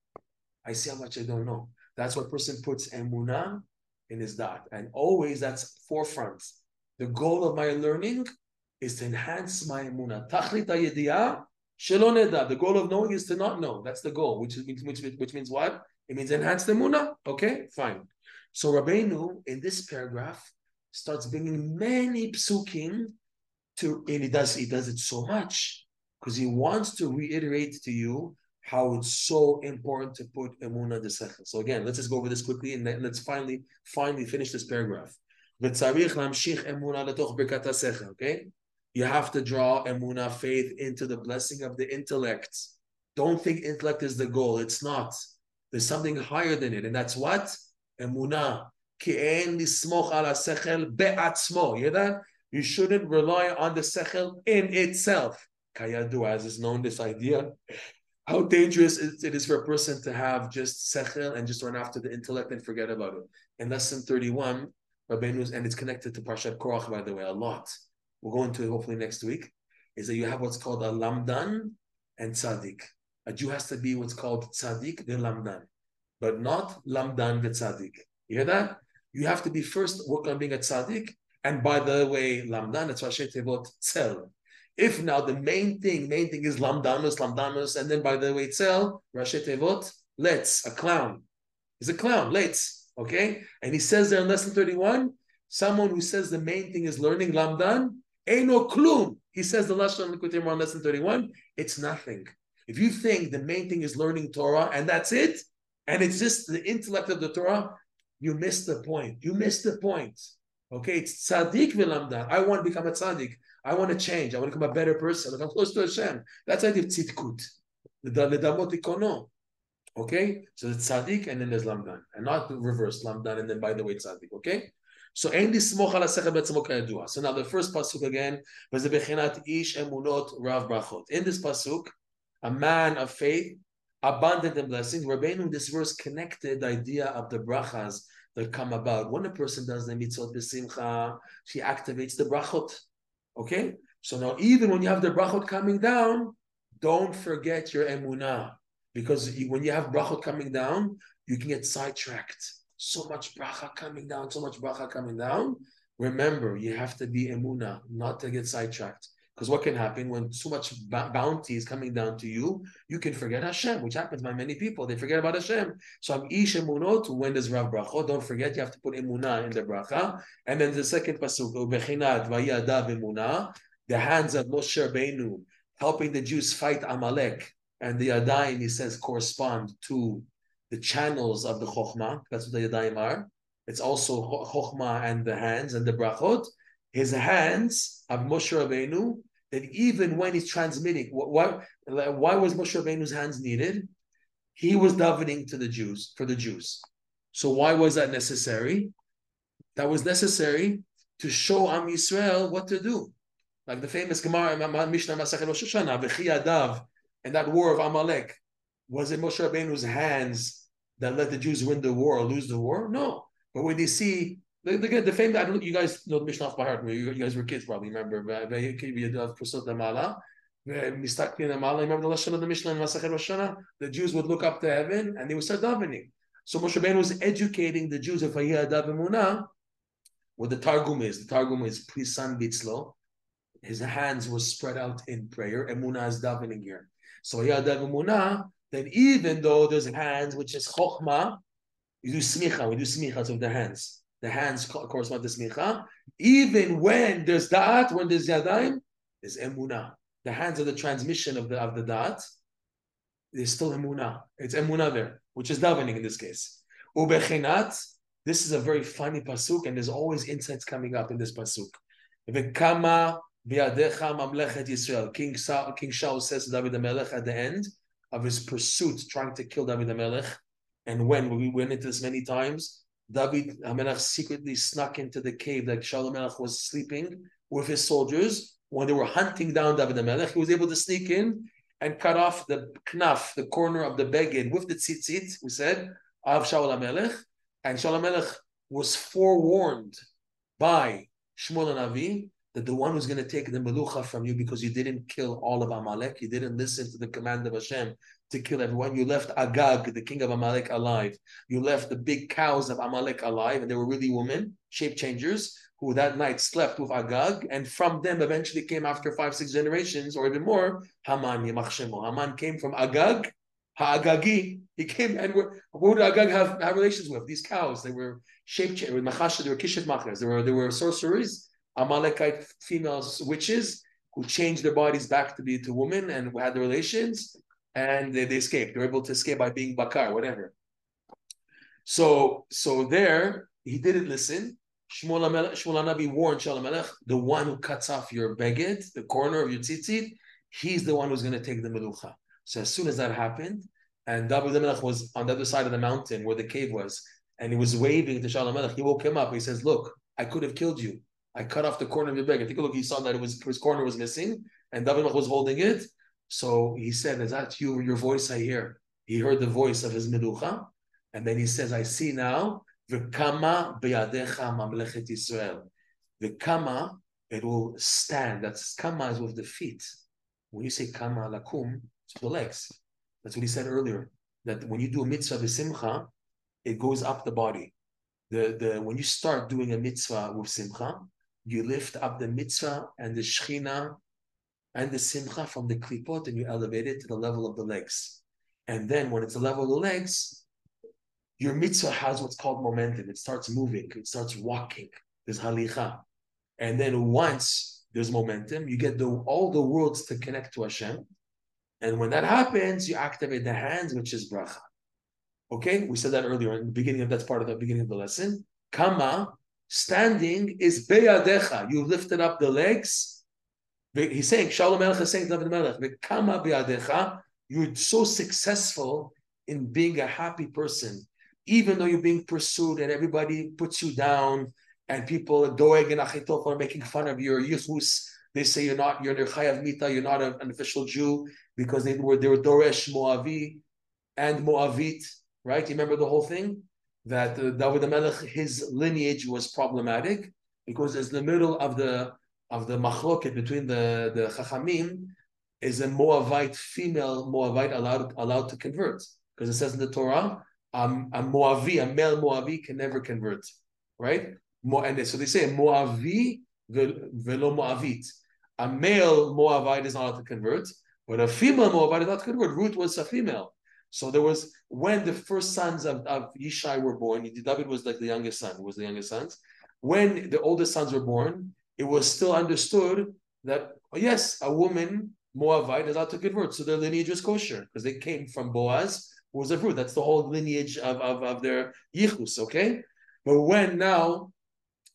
I see how much I don't know. That's what a person puts emunah in his daat. And always that's forefront. The goal of my learning is to enhance my emunah. Tachlit ha'yediah shelo neda. The goal of knowing is to not know. That's the goal, which means what? It means enhance the emunah. Okay, fine. So Rabbeinu, in this paragraph, starts bringing many psukim to, and he does it so much because he wants to reiterate to you how it's so important to put emunah d'sechel. So again, let's just go over this quickly and let's finally finish this paragraph. Okay, you have to draw emunah, faith, into the blessing of the intellect. Don't think intellect is the goal; it's not. There's something higher than it, and that's what emunah. You hear that? You shouldn't rely on the sechel in itself. Kayadu, as is known, this idea, how dangerous it is for a person to have just sechel and just run after the intellect and forget about it. In lesson 31, Rabbeinu's, and it's connected to Parshat Korach, by the way, a lot. We'll go into it hopefully next week, is that you have what's called a lamdan and tzaddik. A Jew has to be what's called tzaddik de lamdan, but not lamdan de tzaddik. You hear that? You have to be first work on being a tzaddik, and by the way, lamdan, it's Rashi Tevot Tzel. If now the main thing is lamdanus, and then by the way, Tzel, Rashi Tevot, Letz, a clown. He's a clown, Letz, okay? And he says there in lesson 31, someone who says the main thing is learning lamdan, eino klum. He says the last one in lesson 31, it's nothing. If you think the main thing is learning Torah, and that's it, and it's just the intellect of the Torah, you missed the point. You missed the point. Okay, it's tzaddik v'lamdan. I want to become a tzaddik. I want to change. I want to become a better person. Like I'm close to Hashem. That's the idea of tzidkut. Okay, so the tzaddik and then there's lamdan. And not the reverse, lamdan and then by the way tzaddik. Okay, so now the first pasuk again. In this pasuk, a man of faith, abundant and blessings. Rabbeinu, this verse connected the idea of the brachas that come about. When a person does the mitzvot b'simcha, she activates the brachot. Okay? So now even when you have the brachot coming down, don't forget your emunah. Because when you have brachot coming down, you can get sidetracked. So much bracha coming down. Remember, you have to be emunah, not to get sidetracked. Because what can happen when so much bounty is coming down to you, you can forget Hashem, which happens by many people. They forget about Hashem. So I'm ish emunot, when there's rav brachot, don't forget you have to put emunah in the bracha. And then the second pasuk, ubechinat vayadav emunah, the hands of Moshe Rabbeinu, helping the Jews fight Amalek. And the yadayim, he says, correspond to the channels of the chokhmah. That's what the yadayim are. It's also chokhmah and the hands and the brachot. His hands of Moshe Rabbeinu, that even when he's transmitting, why was Moshe Rabbeinu's hands needed? He was davening to the Jews, for the Jews. So why was that necessary? That was necessary to show Am Yisrael what to do. Like the famous Gemara, Mishnah Masachet Rosh Hashanah, V'chi Yadav, and that war of Amalek. Was it Moshe Rabbeinu's hands that let the Jews win the war or lose the war? No. But when they see... The famous, I don't know, you guys know the Mishnah off by heart. You guys were kids, probably remember. Remember the lesson of the Mishnah in Masachet Rosh Hashanah? The Jews would look up to heaven and they would start davening. So Moshe Rabbeinu was educating the Jews of Vayeh Adav Emunah, what the Targum is. The Targum is Prisan Bitzlo. His hands were spread out in prayer. Emunah is davening here. So Vayeh Adav Emunah, then even though there's hands, which is Chokhmah, You do smicha. We do smichas of the hands. The hands correspond to smicha. Even when there's daat, when there's yadayim, there's emunah. The hands are the transmission of the daat. There's still emunah. It's emunah there, which is davening in this case. Ubechinat. This is a very funny pasuk, and there's always insights coming up in this pasuk. V'kama v'yadecha mamlechet Yisrael. King Shaul says to David HaMelech at the end of his pursuit, trying to kill David HaMelech. And when we went into this many times, David HaMelech secretly snuck into the cave that Shaul HaMelech was sleeping with his soldiers. When they were hunting down David HaMelech, he was able to sneak in and cut off the knaf, the corner of the beged, with the tzitzit, we said, of Shaul HaMelech. And Shaul HaMelech was forewarned by Shmuel HaNavi that the one who's going to take the melucha from you because you didn't kill all of Amalek, you didn't listen to the command of Hashem to kill everyone, you left Agag, the king of Amalek, alive. You left the big cows of Amalek alive, and they were really women, shape changers, who that night slept with Agag, and from them eventually came after 5-6 generations, or even more, Haman, Yemach Shemo. Haman came from Agag, Ha'agagi, he came, and who did Agag have relations with? These cows. They were shape-changers, they were kishet machers, they were sorceries, Amalekite females, witches, who changed their bodies back to women and had the relations, and they escaped. They were able to escape by being bakar, whatever. So there, he didn't listen. Shmuel HaNavi warned Shaul HaMelech, the one who cuts off your beged, the corner of your tzitzit, he's the one who's going to take the melucha. So as soon as that happened, and David HaMelech was on the other side of the mountain where the cave was, and he was waving to Shaul HaMelech, he woke him up. He says, look, I could have killed you. I cut off the corner of your beged. Take a look. He saw that his corner was missing, and David HaMelech was holding it. So he said, is that you, your voice I hear? He heard the voice of his melucha. And then he says, I see now, V'kama beyadecha mamlechet Yisrael. V'kama, it will stand. That's kama is with the feet. When you say kama lakum, it's with the legs. That's what he said earlier. That when you do a mitzvah with simcha, it goes up the body. When you start doing a mitzvah with simcha, you lift up the mitzvah and the shechina and the simcha from the klipot, and you elevate it to the level of the legs. And then when it's the level of the legs, your mitzvah has what's called momentum. It starts moving. It starts walking. There's halicha. And then once there's momentum, you get all the worlds to connect to Hashem. And when that happens, you activate the hands, which is bracha. Okay? We said that earlier in the beginning of that's part of the beginning of the lesson. Kama, standing, is beyadecha. You lifted up the legs. He's saying, Shaul HaMelech is saying to David HaMelech, kama beyadecha, you're so successful in being a happy person. Even though you're being pursued and everybody puts you down and people doeg and achitof are making fun of your yichus, they say you're chayav mita, you're not an official Jew because they were doresh moavi and moavit, right? You remember the whole thing? That David HaMelech, his lineage was problematic because it's the middle of the machloket between the chachamim is a Moavite, female Moavite allowed to convert. Because it says in the Torah, a Moavi, a male Moavi can never convert, right? And so they say Moavi velo Moavit. A male Moavite is not allowed to convert, but a female Moavite is not to convert. Ruth was a female. So there was, when the first sons of Yishai were born, David was like the youngest son, was the youngest sons. When the oldest sons were born, it was still understood that, yes, a woman Moavite is allowed to convert. So their lineage was kosher because they came from Boaz, who was a fruit. That's the whole lineage of their yichus, okay? But when now,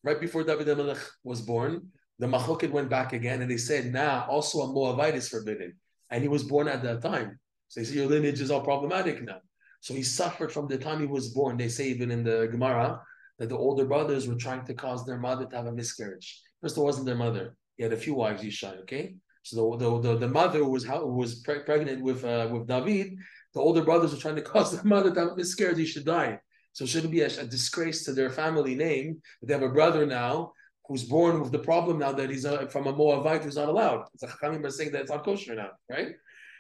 right before David HaMelech was born, the Machloket went back again and they said, nah, also a Moavite is forbidden. And he was born at that time. So they say, your lineage is all problematic now. So he suffered from the time he was born. They say even in the Gemara that the older brothers were trying to cause their mother to have a miscarriage. First, it wasn't their mother. He had a few wives, Yishai, okay? So the mother who was pregnant with David, the older brothers were trying to cause the mother to have a miscarriage. He should die. So it shouldn't be a disgrace to their family name. They have a brother now who's born with the problem now that he's from a Moavite who's not allowed. It's like Chachamim are saying that it's not kosher now, right?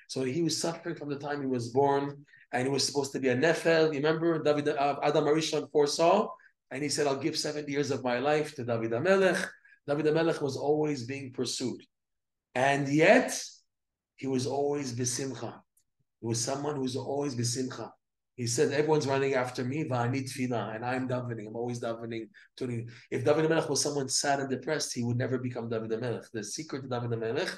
So he was suffering from the time he was born, and he was supposed to be a Nefel. You remember David Adam Arishon foresaw, and he said, I'll give 70 years of my life to David HaMelech. David HaMelech was always being pursued. And yet, he was always besimcha. He was someone who was always besimcha. He said, everyone's running after me, but I need tefillah, and I'm davening. I'm always davening. If David HaMelech was someone sad and depressed, he would never become David HaMelech. The secret of David HaMelech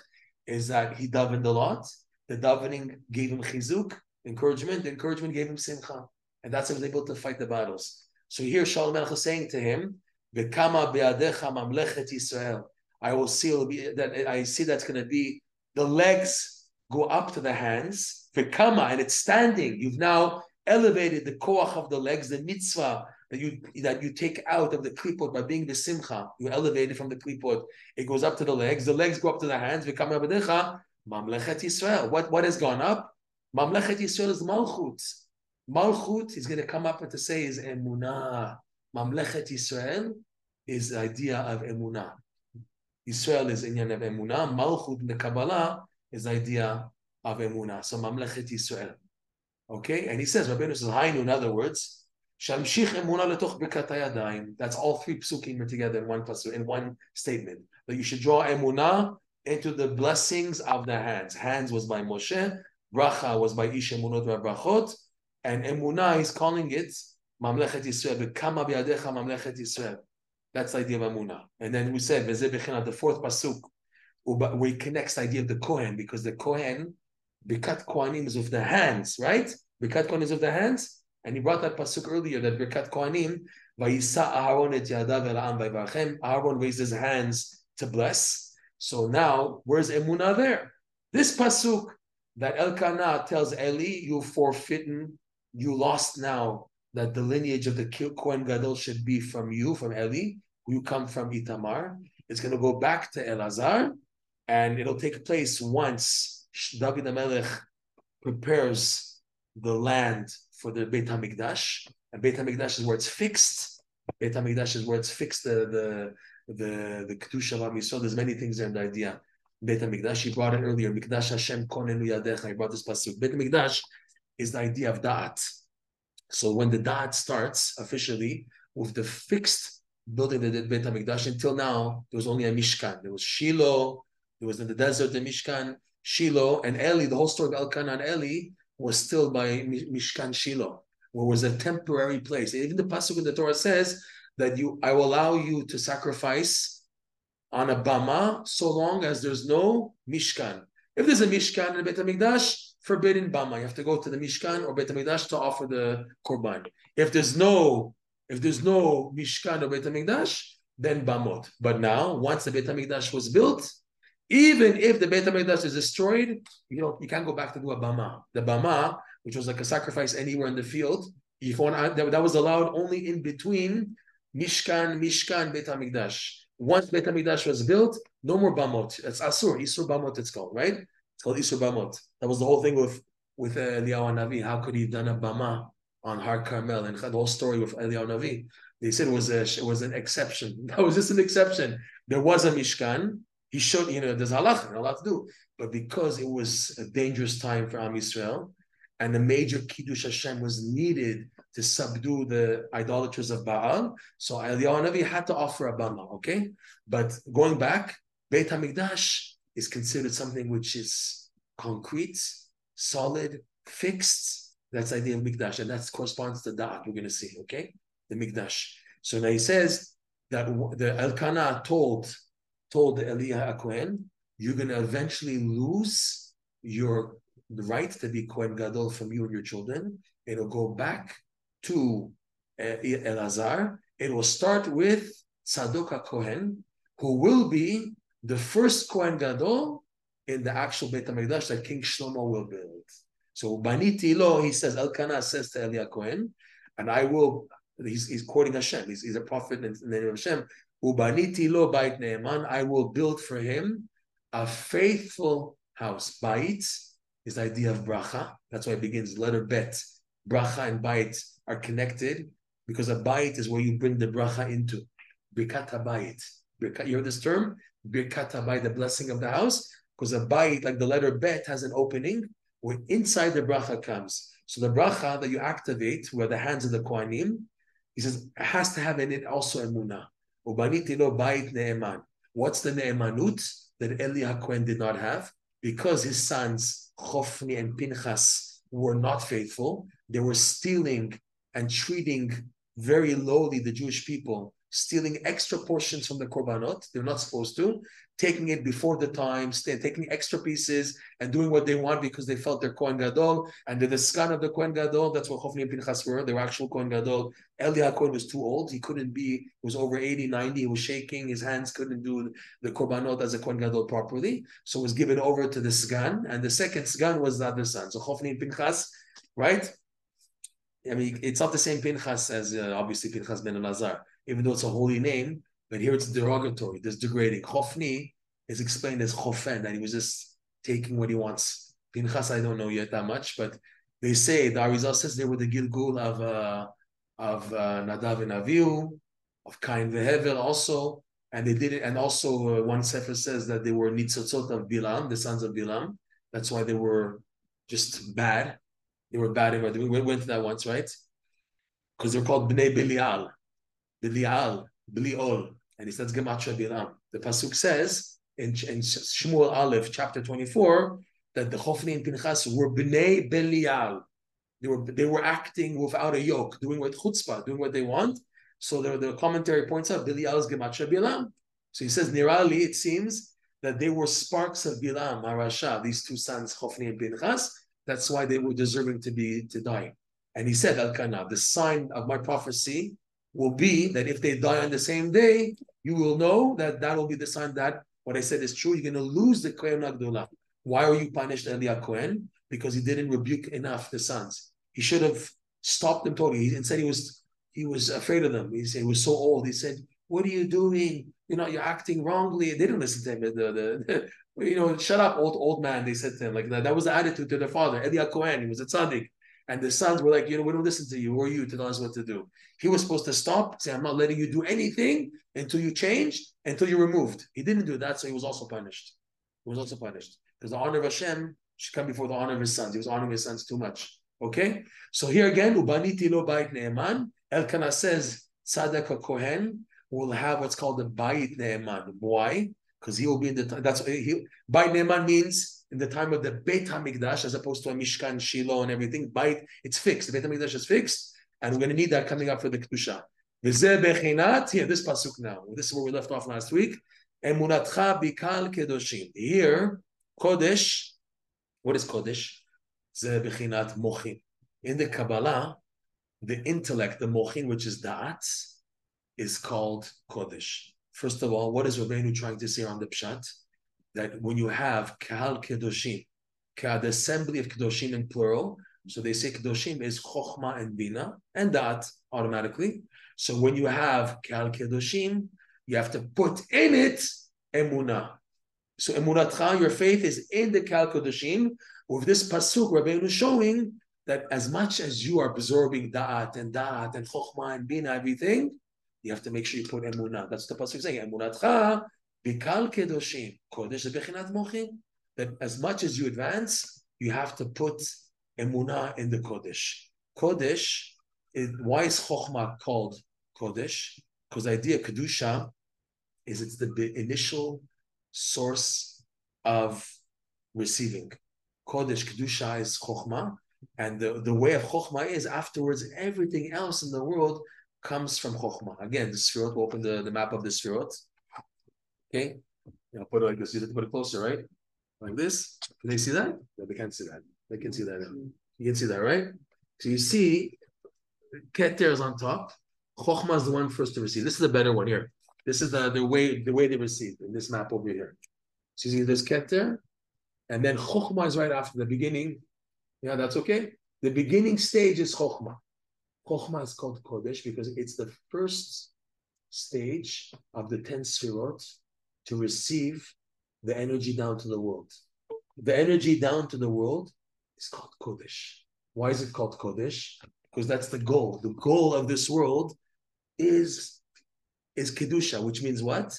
is that he davened a lot. The davening gave him chizuk, encouragement. The encouragement gave him simcha. And that's how he was able to fight the battles. So here, Shaul HaMelech is saying to him, V'kama be'adecha mamlechet Yisrael. I see that's going to be, the legs go up to the hands, V'kama, and it's standing. You've now elevated the koach of the legs, the mitzvah that you take out of the klipot by being the simcha. You elevate it from the klipot. It goes up to the legs go up to the hands, V'kama be'adecha mamlechet Yisrael. What has gone up? Mamlechet Yisrael is malchut. Malchut is going to come up and to say is emunah. Mamlechet Yisrael is the idea of emunah. Yisrael is inyan of emunah. Malchut in the Kabbalah is the idea of emunah. So mamlechet Yisrael. Okay, and he says, Rabbeinu says, Hainu, in other words, Shamshich emunah letoch birkat hayadayim. That's all three psukim are together in one pasuk, in one statement. That you should draw emunah into the blessings of the hands. Hands was by Moshe. Bracha was by Ish emunot v'brachot. And emunah, he's calling it Mamlechet Yisrael. B'kama b'yadecha Mamlechet Yisrael. That's the idea of emunah. And then we said, V'zeh b'chinat, the fourth pasuk, where he connects the idea of the Kohen, because the Kohen, Birkat Kohanim is with the hands, right? Birkat Kohanim is with the hands. And he brought that pasuk earlier, that Birkat Kohanim, V'yisa Aharon et yadav el ha'am v'yvarchem. Aharon raised his hands to bless. So now, where's emunah there? This pasuk that Elkanah tells Eli, you forfeiten. You lost now that the lineage of the Kohen Gadol should be from you, from Eli, who you come from Itamar. It's going to go back to Elazar, and it'll take place once David HaMelech prepares the land for the Beit HaMikdash. And Beit HaMikdash is where it's fixed. Beit HaMikdash is where it's fixed, the Kedusha of Am Yisrael. There's many things there in the idea. Beit HaMikdash, he brought it earlier. Mikdash Hashem konenu yadecha. He brought this pasuk. Beit HaMikdash is the idea of Daat. So when the Daat starts officially with the fixed building that did Beit HaMikdash, until now, there was only a Mishkan. There was Shiloh, there was in the desert the Mishkan, Shiloh, and Eli, the whole story of Elkanah and Eli was still by Mishkan Shiloh, where it was a temporary place. Even the Pasuk in the Torah says that I will allow you to sacrifice on a Bama so long as there's no Mishkan. If there's a Mishkan in Beit HaMikdash, forbidden Bama. You have to go to the Mishkan or Beit HaMikdash to offer the Korban. If there's no Mishkan or Beit HaMikdash, then Bamot. But now, once the Beit HaMikdash was built, even if the Beit HaMikdash is destroyed, you can't go back to do a Bama. The Bama, which was like a sacrifice anywhere in the field, that was allowed only in between Mishkan, Beit HaMikdash. Once Beit HaMikdash was built, no more Bamot. It's Asur, Isur Bamot it's called, right? Called Isur Bamot. That was the whole thing with Eliyahu Navi. How could he have done a bama on Har Carmel? And the whole story with Eliyahu Navi, they said it was an exception. That was just an exception. There was a Mishkan. He showed, there's halakha, a lot to do. But because it was a dangerous time for Am Yisrael, and the major Kiddush Hashem was needed to subdue the idolaters of Baal, so Eliyahu Navi had to offer a bama, okay? But going back, Beit HaMikdash is considered something which is concrete, solid, fixed. That's the idea of Mikdash, and that corresponds to Da'at, we're going to see, okay? The Mikdash. So now he says that the Elkanah told the Eliyahu HaKohen, you're going to eventually lose your right to be Kohen Gadol from you and your children. It'll go back to Elazar. It will start with Tzadok HaKohen, who will be the first Kohen Gadol in the actual Beit HaMikdash that King Shlomo will build. So Baniti Lo, he says, Elkanah says to Eliyahu HaKohen, and I will, he's quoting Hashem, he's a prophet in the name of Hashem, Ubaniti Lo Bait Ne'eman, I will build for him a faithful house. Bait is the idea of bracha. That's why it begins letter bet. Bracha and bait are connected because a bait is where you bring the bracha into. Birkat habayit. You heard this term? Birkat habayit, the blessing of the house, because a bayit, like the letter bet, has an opening where inside the bracha comes. So the bracha that you activate, where the hands of the kohanim, he says, has to have in it also emunah. Ubaniti lo bayit ne'eman. What's the ne'emanut that Eli HaKohen did not have? Because his sons, Chofni and Pinchas, were not faithful. They were stealing and treating very lowly the Jewish people, stealing extra portions from the korbanot. They're not supposed to, taking it before the time, taking extra pieces and doing what they want because they felt they're Kohen Gadol, and they're the son of the Kohen Gadol. That's what Chofni and Pinchas were. They were actual Kohen Gadol. Eli HaKohen was too old. He couldn't be, he was over 80, 90. He was shaking. His hands couldn't do the korbanot as a Kohen Gadol properly. So it was given over to the Sgan, and the second Sgan was the other son. So Chofni and Pinchas, right? I mean, it's not the same Pinchas as obviously Pinchas ben Elazar, even though it's a holy name, but here it's derogatory, it's degrading. Chofni is explained as Chofen, that he was just taking what he wants. Pinchas, I don't know yet that much, but they say, the Arizal says they were the Gilgul of Nadav and Avihu, of Kain veHevel also, and they did it, and also one Sefer says that they were Nitzotzot of Bilam, the sons of Bilam. That's why they were just bad. They were bad. We went to that once, right? Because they're called Bnei Belial. Belial, Beliol. And it says Gematra Bilam. The Pasuk says in Shmuel Aleph, chapter 24, that the Chofni and Pinchas were Bnei Belial. They were acting without a yoke, doing what chutzpah, doing what they want. So the commentary points out Belial is Gematra Bilam. So he says, Nirali, it seems that they were sparks of Bilam, Harasha, these two sons, Chofni and Pinchas. That's why they were deserving to die. And he said, Elkanah, the sign of my prophecy will be that if they die on the same day, you will know that that will be the sign that what I said is true. You're going to lose the Kohen Agdolah. Why are you punished, Eli HaKohen? Because he didn't rebuke enough the sons. He should have stopped them totally. He said he was afraid of them. He said he was so old. He said, "What are you doing? You're acting wrongly." They didn't listen to him. Shut up, old man, they said to him. Like that was the attitude to their father, Eli HaKohen. He was a tzaddik. And the sons were like, we don't listen to you. Who are you to tell us what to do? He was supposed to stop, say, I'm not letting you do anything until you change, until you're removed. He didn't do that, so he was also punished. He was also punished. Because the honor of Hashem should come before the honor of his sons. He was honoring his sons too much. Okay? So here again, Ubaniti lo bait ne'eman. Elkanah says, Tzaddik HaKohen will have what's called the bait ne'eman. Why? Because he will be in the time. Bait Ne'eman means in the time of the Beit HaMikdash, as opposed to a Mishkan, Shiloh, and everything. Bait, it's fixed. The Beit HaMikdash is fixed, and we're going to need that coming up for the Kedusha. V'zeh bechinat, here, this pasuk now. This is where we left off last week. Emunatcha bikal kedoshim. Here, Kodesh. What is Kodesh? Zeh bechinat mochin. In the Kabbalah, the intellect, the mochin, which is Daat, is called Kodesh. First of all, what is Rabbeinu trying to say on the Pshat? That when you have Kahal Kedoshim, the assembly of Kedoshim in plural, so they say Kedoshim is Chochma and Bina, and Daat automatically. So when you have Kahal Kedoshim, you have to put in it Emunah. So Emunatcha, your faith is in the Kahal Kedoshim. With this Pasuk, Rabbeinu is showing that as much as you are absorbing Daat and Chochma and Bina, everything, you have to make sure you put emunah. That's the pasuk saying. Emunatcha bikal kedoshim kodesh bechinat mochin. That as much as you advance, you have to put emunah in the kodesh. Kodesh is, why is chokhmah called kodesh? Because the idea kedusha is it's the initial source of receiving. Kodesh kedusha is chokhmah, and the way of chokhmah is afterwards everything else in the world comes from Chokhmah. Again, the Sefirot, we'll open the map of the Sefirot. Okay? I'll put it like this. You have to put it closer, right? Like this. Can they see that? No, they can't see that. They can see that. You can see that, right? So you see, Keter is on top. Chokhmah is the one first to receive. This is the better one here. This is the way they received in this map over here. So you see there's Keter, and then Chokhmah is right after the beginning. Yeah, that's okay. The beginning stage is Chokhmah. Chokhmah is called Kodesh because it's the first stage of the 10 Sefirot to receive the energy down to the world. The energy down to the world is called Kodesh. Why is it called Kodesh? Because that's the goal. The goal of this world is Kedusha, which means what?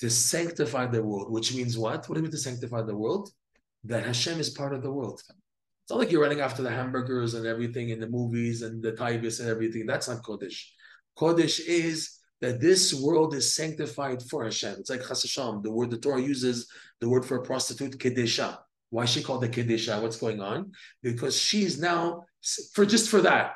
To sanctify the world, which means what? What do you mean to sanctify the world? That Hashem is part of the world. It's not like you're running after the hamburgers and everything in the movies and the taibis and everything. That's not Kodesh. Kodesh is that this world is sanctified for Hashem. It's like Chas Hashem, the word the Torah uses, the word for a prostitute, Kedesha. Why is she called the Kedisha? What's going on? Because she is now for that.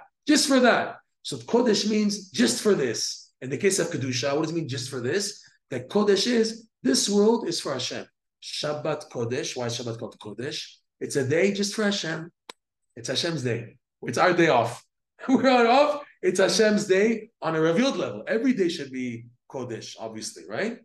So Kodesh means just for this. In the case of Kedusha, what does it mean just for this? That Kodesh is, this world is for Hashem. Shabbat Kodesh. Why is Shabbat called Kodesh? It's a day just for Hashem. It's Hashem's day. It's our day off. We're on off. It's Hashem's day on a revealed level. Every day should be Kodesh, obviously, right?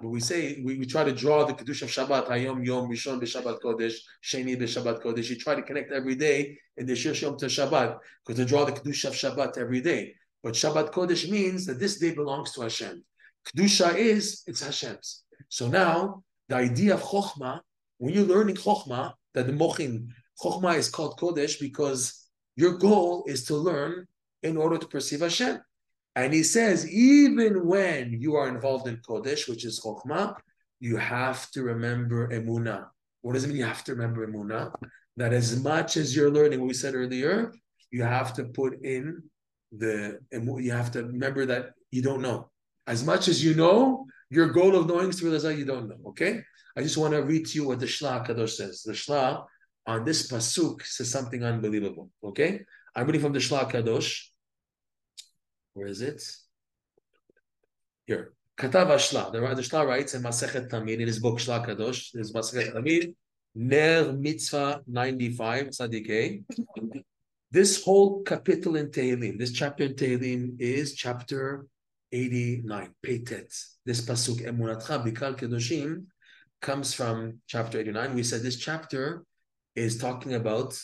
But we say, we try to draw the Kedusha of Shabbat, Hayom Yom, Rishon B'Shabbat Kodesh, Sheni B'Shabbat Kodesh. You try to connect every day in the Shir Shom to Shabbat, because they draw the Kedusha of Shabbat every day. But Shabbat Kodesh means that this day belongs to Hashem. Kedusha is, it's Hashem's. So now, the idea of Chokhmah, when you're learning Chokhmah, that the Mochin, Chokhmah is called Kodesh because your goal is to learn in order to perceive Hashem. And he says, even when you are involved in Kodesh, which is Chokhmah, you have to remember Emunah. What does it mean you have to remember Emunah? That as much as you're learning, what we said earlier, you have to put in the, you have to remember that you don't know. As much as you know, your goal of knowing is to realize that you don't know, okay? I just want to read to you what the Shlach HaKadosh says. The Shlach on this Pasuk says something unbelievable, okay? I'm reading from the Shlach HaKadosh. Where is it? Here. Katav HaShla. The Shla writes in Masechet Tamid, in his book Shlach HaKadosh, in his Masechet Tamid, Ner Mitzvah 95, Tzadikei. This whole capital in Tehilim, this chapter in Tehilim is chapter 89, Peitet. This pasuk, Emunatcha Bikal Kedoshim, comes from chapter 89. We said this chapter is talking about,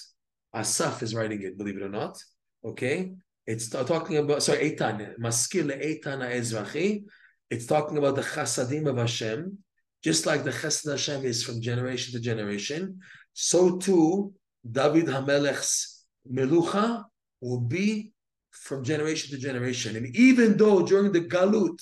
Asaf is writing it, believe it or not, okay? It's talking about, sorry, Eitan, Maskil Eitan HaEzrachi. It's talking about the Chasadim of Hashem. Just like the Chesed Hashem is from generation to generation, so too David HaMelech's Melucha will be from generation to generation. And even though during the Galut,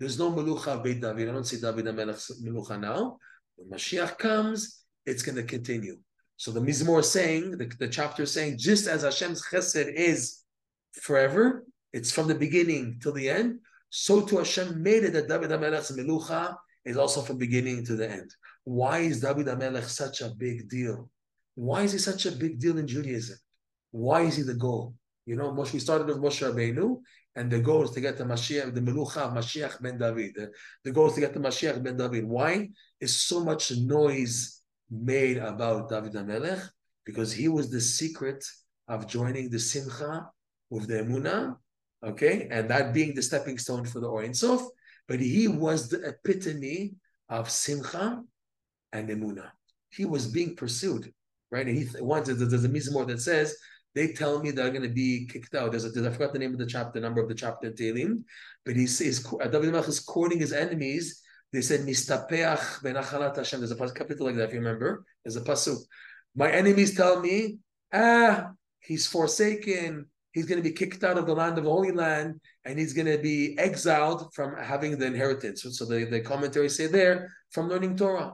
there's no Melucha of Beit David, I don't see David HaMelech's Melucha now. When Mashiach comes, it's going to continue. So the Mizmor is saying, the chapter is saying, just as Hashem's Chesed is forever, it's from the beginning till the end, so to Hashem made it that David HaMelech's Melucha is also from beginning to the end. Why is David HaMelech such a big deal? Why is he such a big deal in Judaism? Why is he the goal? You know, we started with Moshe Rabbeinu, and the goal is to get the Mashiach, the Melucha of Mashiach ben David. The goal is to get the Mashiach ben David. Why is so much noise made about David HaMelech? Because he was the secret of joining the Simcha with the Emunah, okay, and that being the stepping stone for the Or Ein Sof, but he was the epitome of Simcha and Emunah. He was being pursued, right? And he wanted, there's a Mizmor that says, they tell me they're going to be kicked out. I forgot the name of the chapter, number of the chapter in Tehillim, but he says, David HaMelech is courting his enemies. They said, Mistapeach benachalat Hashem. There's a capital like that, if you remember. There's a pasuk. My enemies tell me, he's forsaken. He's going to be kicked out of the land of the Holy Land, and he's going to be exiled from having the inheritance. So the commentaries say there, from learning Torah.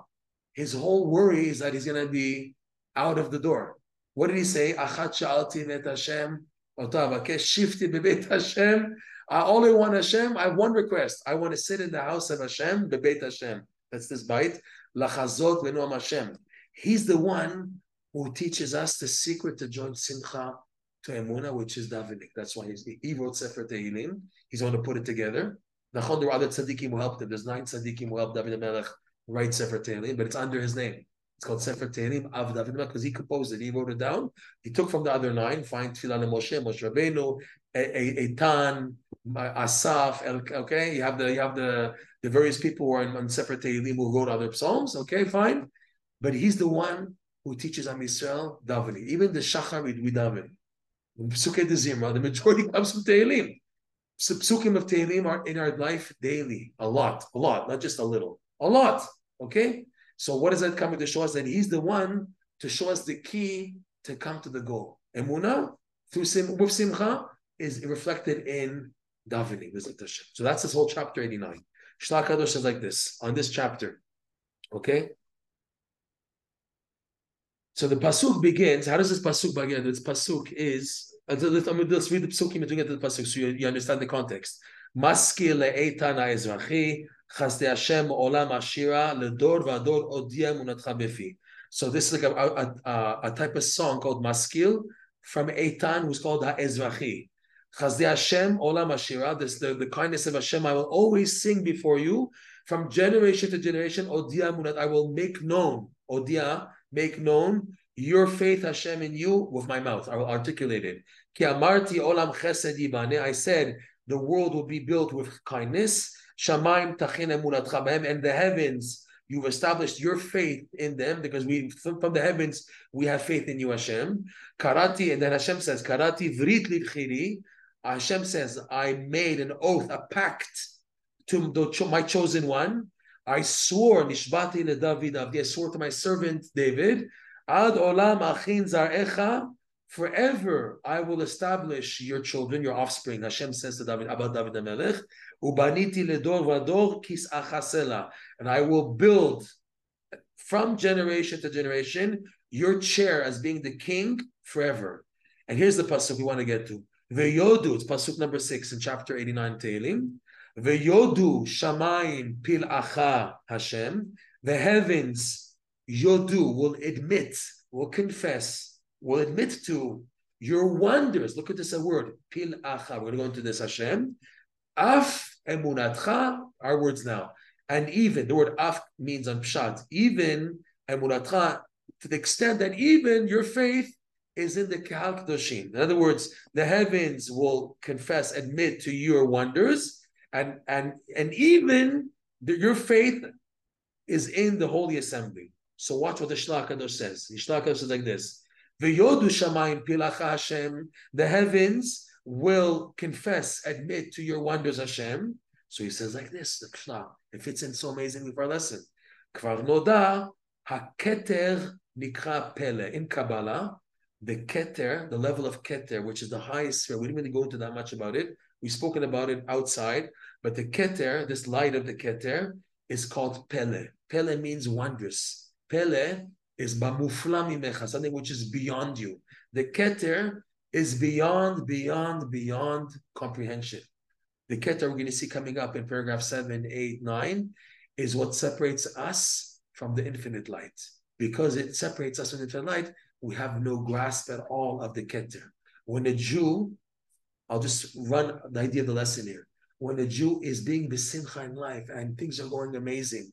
His whole worry is that he's going to be out of the door. What did he say? Achat sha'alti met Hashem, shifti bebeit Hashem. I only want Hashem. I have one request. I want to sit in the house of Hashem, bebeit Hashem. That's this bite. Lachazot v'noam Hashem. He's the one who teaches us the secret to join Simcha to Emunah, which is Davidic. That's why he wrote Sefer Tehilim. He's going to put it together. Nachon, there were other tzaddikim who helped him. There's 9 tzaddikim who helped David HaMelech write Sefer Tehilim, but it's under his name. It's called Sefer Tehilim of David HaMelech because he composed it. He wrote it down. He took from the other 9, find Tfilah Moshe, Moshe Rabbeinu, Eitan, Asaf, okay? You have the various people who are on Sefer Tehilim who wrote other psalms, okay, fine. But he's the one who teaches Am Yisrael Davidic. Even the Shachar we daven. The majority comes from Tehillim. So Psukim of Tehillim are in our life daily. A lot, not just a little. A lot, okay? So what is that coming to show us? That he's the one to show us the key to come to the goal. Emunah, with Simcha, is reflected in Davening. So that's this whole chapter 89. Shlach HaKadosh says like this, on this chapter, okay? So the Pasuk begins, how does this Pasuk begin? This Pasuk is, let's read the psukim and get to the pasuk so you understand the context. Maskil le'eitan ha'ezrachi, chasdei Hashem olam ashira, ledor v'ador odiyah munatcha befi. So this is like a type of song called Maskil from Eitan, who's called HaEzrachi. Chazdei Hashem, Olam Hashira, the kindness of Hashem I will always sing before you, from generation to generation. Odia Munat, I will make known, Odia, make known your faith, Hashem, in you with my mouth. I will articulate it. Ki amarti olam chesed yibaneh, I said the world will be built with kindness. Shamaim tachin emunatcha bahem, and the heavens, you've established your faith in them, because we from the heavens we have faith in you, Hashem. Karati, and then Hashem says, Karati vrit libchiri. Hashem says, I made an oath, a pact to my chosen one. I swore, Nishbati le David Avdi, I swore to my servant David, Ad olam achin zarecha, forever I will establish your children, your offspring. Hashem says to David, Abba David HaMelech, Ubaniti ledor vador kis'acha sela, and I will build from generation to generation your chair as being the king forever. And here's the pasuk we want to get to. Veyodu, it's pasuk number 6 in chapter 89 Tehilim. Veyodu shamayim pil'acha Hashem. The heavens, yodu, will admit, will confess, will admit to your wonders. Look at this word, pil'acha. We're going to go into this, Hashem. Af emunatcha, our words now. And even, the word af means on pshat, even emunatcha, to the extent that even your faith is in the Kahal Kedoshim. In other words, the heavens will confess, admit to your wonders, and even your faith is in the Holy Assembly. So watch what the Shlach HaKadosh says. The Shlach HaKadosh says like this, V'yodu shamayim pilacha Hashem, the heavens will confess, admit to your wonders, Hashem. So he says like this, the Shlach, it fits in so amazingly for our lesson. Kvar noda ha-keter nikra pele. In Kabbalah, the Keter, the level of Keter, which is the highest sphere, we didn't really go into that much about it. We've spoken about it outside, but the Keter, this light of the Keter, is called Pele. Pele means wondrous. Pele is bamufla mimecha, something which is beyond you. The Keter is beyond comprehension. The Keter we're going to see coming up in paragraph 7, 8, 9 is what separates us from the infinite light. Because it separates us from the infinite light, we have no grasp at all of the Keter. When a Jew, I'll just run the idea of the lesson here. When a Jew is being besimcha in life and things are going amazing,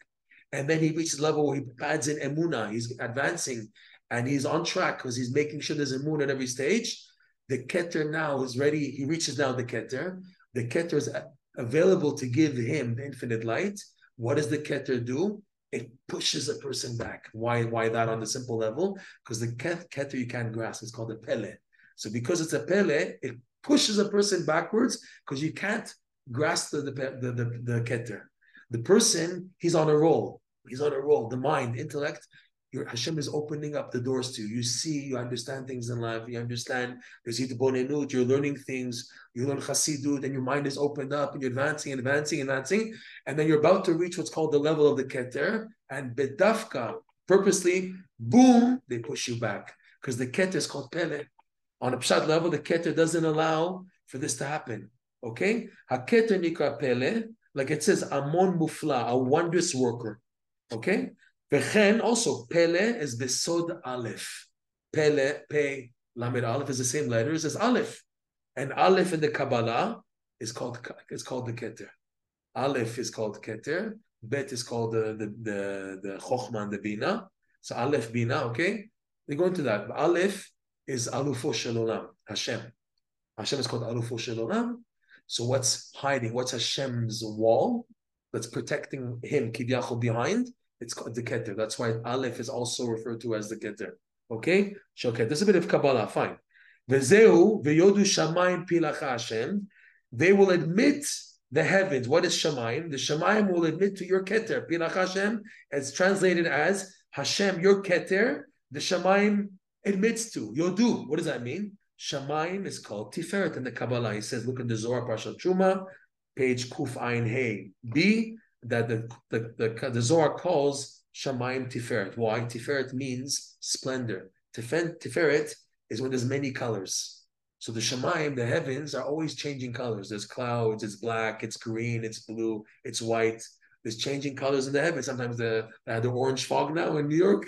and then he reaches a level where he adds in emunah, he's advancing and he's on track because he's making sure there's emunah at every stage, the Keter now is ready, he reaches now the Keter. The Keter is available to give him the infinite light. What does the Keter do? It pushes a person back. Why that on the simple level? Because the Keter you can't grasp. It's called a Pele. So because it's a Pele, it pushes a person backwards because you can't grasp the Keter. The person, he's on a roll. He's on a roll. The mind, intellect, Hashem is opening up the doors to you. You see, you understand things in life. You understand, you see the bonenut, you're learning things. You learn chassidut, and your mind is opened up, and you're advancing. And then you're about to reach what's called the level of the Keter. And bedafka, purposely, boom, they push you back. Because the Keter is called Pele. On a pshat level, the Keter doesn't allow for this to happen. Okay? Ha-Keter nikra Pele, like it says, Amon Mufla, a wondrous worker. Okay? V'chen, also, Pele is Besod Aleph. Pele, Pe, Lamed Aleph is the same letters as Aleph. And Aleph in the Kabbalah is called, it's called the Keter. Aleph is called Keter. Bet is called the Chochma and the Bina. So Aleph, Bina, okay? They go into that. Aleph is Alufo Shel Olam, Hashem. Hashem is called Alufo Shel Olam. So what's hiding? What's Hashem's wall that's protecting him, Kivyachol, behind? It's called the Keter. That's why Aleph is also referred to as the Keter. Okay? Okay, there's a bit of Kabbalah. Fine. V'zehu v'yodu shamayim pilacha Hashem. They will admit the heavens. What is shamayim? The shamayim will admit to your Keter. Pilacha Hashem is translated as Hashem, your Keter. The shamayim admits to. Yodu. What does that mean? Shamayim is called Tiferet in the Kabbalah. He says, look in the Zohar, Parashat Truma, page Kuf Ayin Hey B, that the Zohar calls Shamayim Tiferet. Why? Tiferet means splendor. Tiferet is when there's many colors. So the Shamayim, the heavens, are always changing colors. There's clouds, it's black, it's green, it's blue, it's white. There's changing colors in the heavens. Sometimes the orange fog now in New York.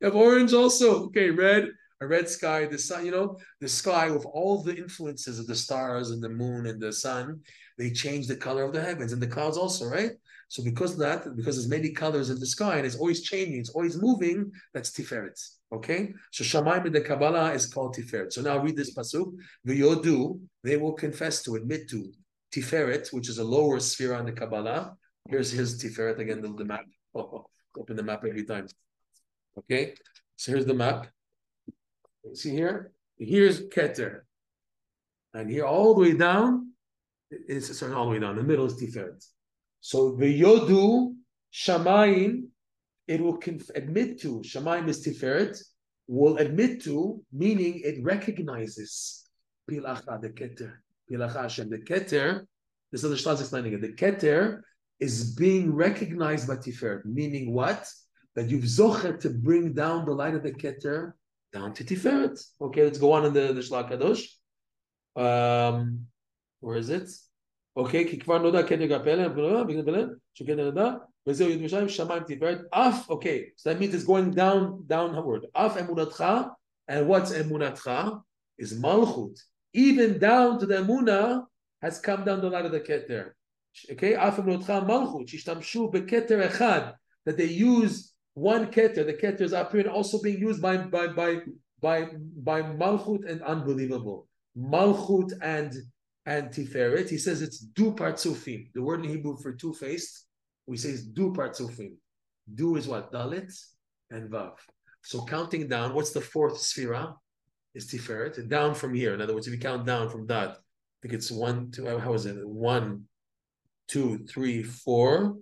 You have orange also. Okay, red, a red sky, the sun, you know, the sky with all the influences of the stars and the moon and the sun, they change the color of the heavens and the clouds also, right? So because of that, because there's many colors in the sky and it's always changing, it's always moving, that's Tiferet. Okay? So Shamayim in the Kabbalah is called Tiferet. So now read this pasuk. V'yodu, they will confess to, admit to, Tiferet, which is a lower sphere on the Kabbalah. Here's Tiferet again, the map. Oh, open the map every time. Okay? So here's the map. See here? Here's Keter. And here all the way down, it's all the way down, the middle is Tiferet. So v'yodu shamayim, it will admit to, shamayim is Tiferet, will admit to, meaning it recognizes pilacha, the Keter, pilacha Hashem, the Keter. This is the Shlach explaining it. The Keter is being recognized by Tiferet, meaning what? That you've zocher to bring down the light of the Keter down to Tiferet. Okay, let's go on in the Shlach HaKadosh. Where is it? Okay, so that means it's going downward. Af emunatcha, and what's emunatcha is malchut. Even down to the emunah has come down the light of the keter. Okay, af emunatcha malchut. Shishtamshu beketer echad, that they use one keter. The keter is up here and also being used by malchut and unbelievable malchut and Tiferet. He says it's du partsufim. The word in Hebrew for two-faced, we say it's du partsufim. Du is what? Dalit and Vav. So counting down, what's the fourth sphera? It's Tiferet. And down from here. In other words, if you count down from that, I think it's 1, 2, how is it? 1, 2, 3, 4.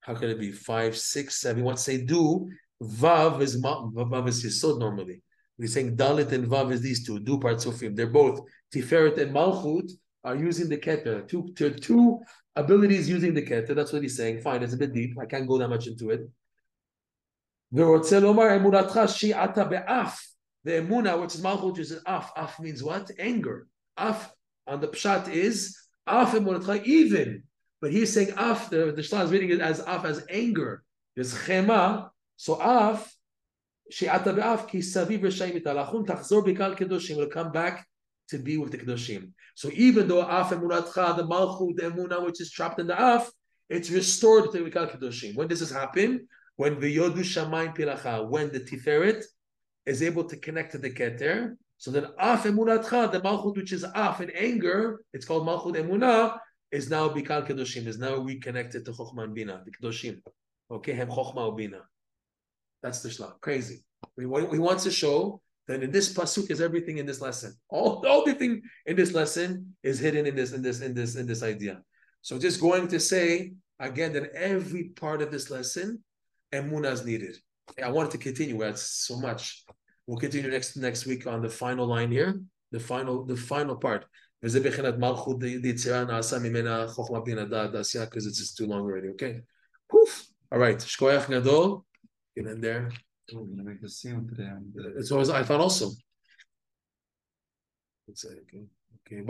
How can it be? 5, 6, 7. Once they do, Vav is Yisod normally. We're saying Dalit and Vav is these two, Du Partsufim. They're both Tiferet and Malchut are using the Keter. Two abilities using the Keter. That's what he's saying. Fine, it's a bit deep. I can't go that much into it. The Emunah, which is Malchut, which is Af. Af means what? Anger. Af on the Pshat is Af Emunatcha even. But he's saying Af, the Shlah is reading it as Af, as anger. There's Chema. So Af, will come back to be with the Kedoshim. So even though Af Emunatcha, the Malchut, the Emunah, which is trapped in the Af, it's restored to the Kedoshim. When does this happen? When V'yodu Shamayim Pilacha, when the Tiferet is able to connect to the Keter, so then Af Emunatcha, the Malchut, which is Af in anger, it's called Malchut Emunah, is now Bikal Kedoshim, is now reconnected to Chochma and Bina, the Kedoshim. Okay, Hem Chochma Bina. That's the Shlach. Crazy. He wants to show that in this pasuk is everything in this lesson. All the thing in this lesson is hidden in this idea. So just going to say again that every part of this lesson, emunah is needed. I wanted to continue. That's so much. We'll continue next week on the final line here. The final part. Because it's just too long already. Okay. Poof. All right. Shkoyach gadol. Get in there. It's always I thought also. Okay. Bye.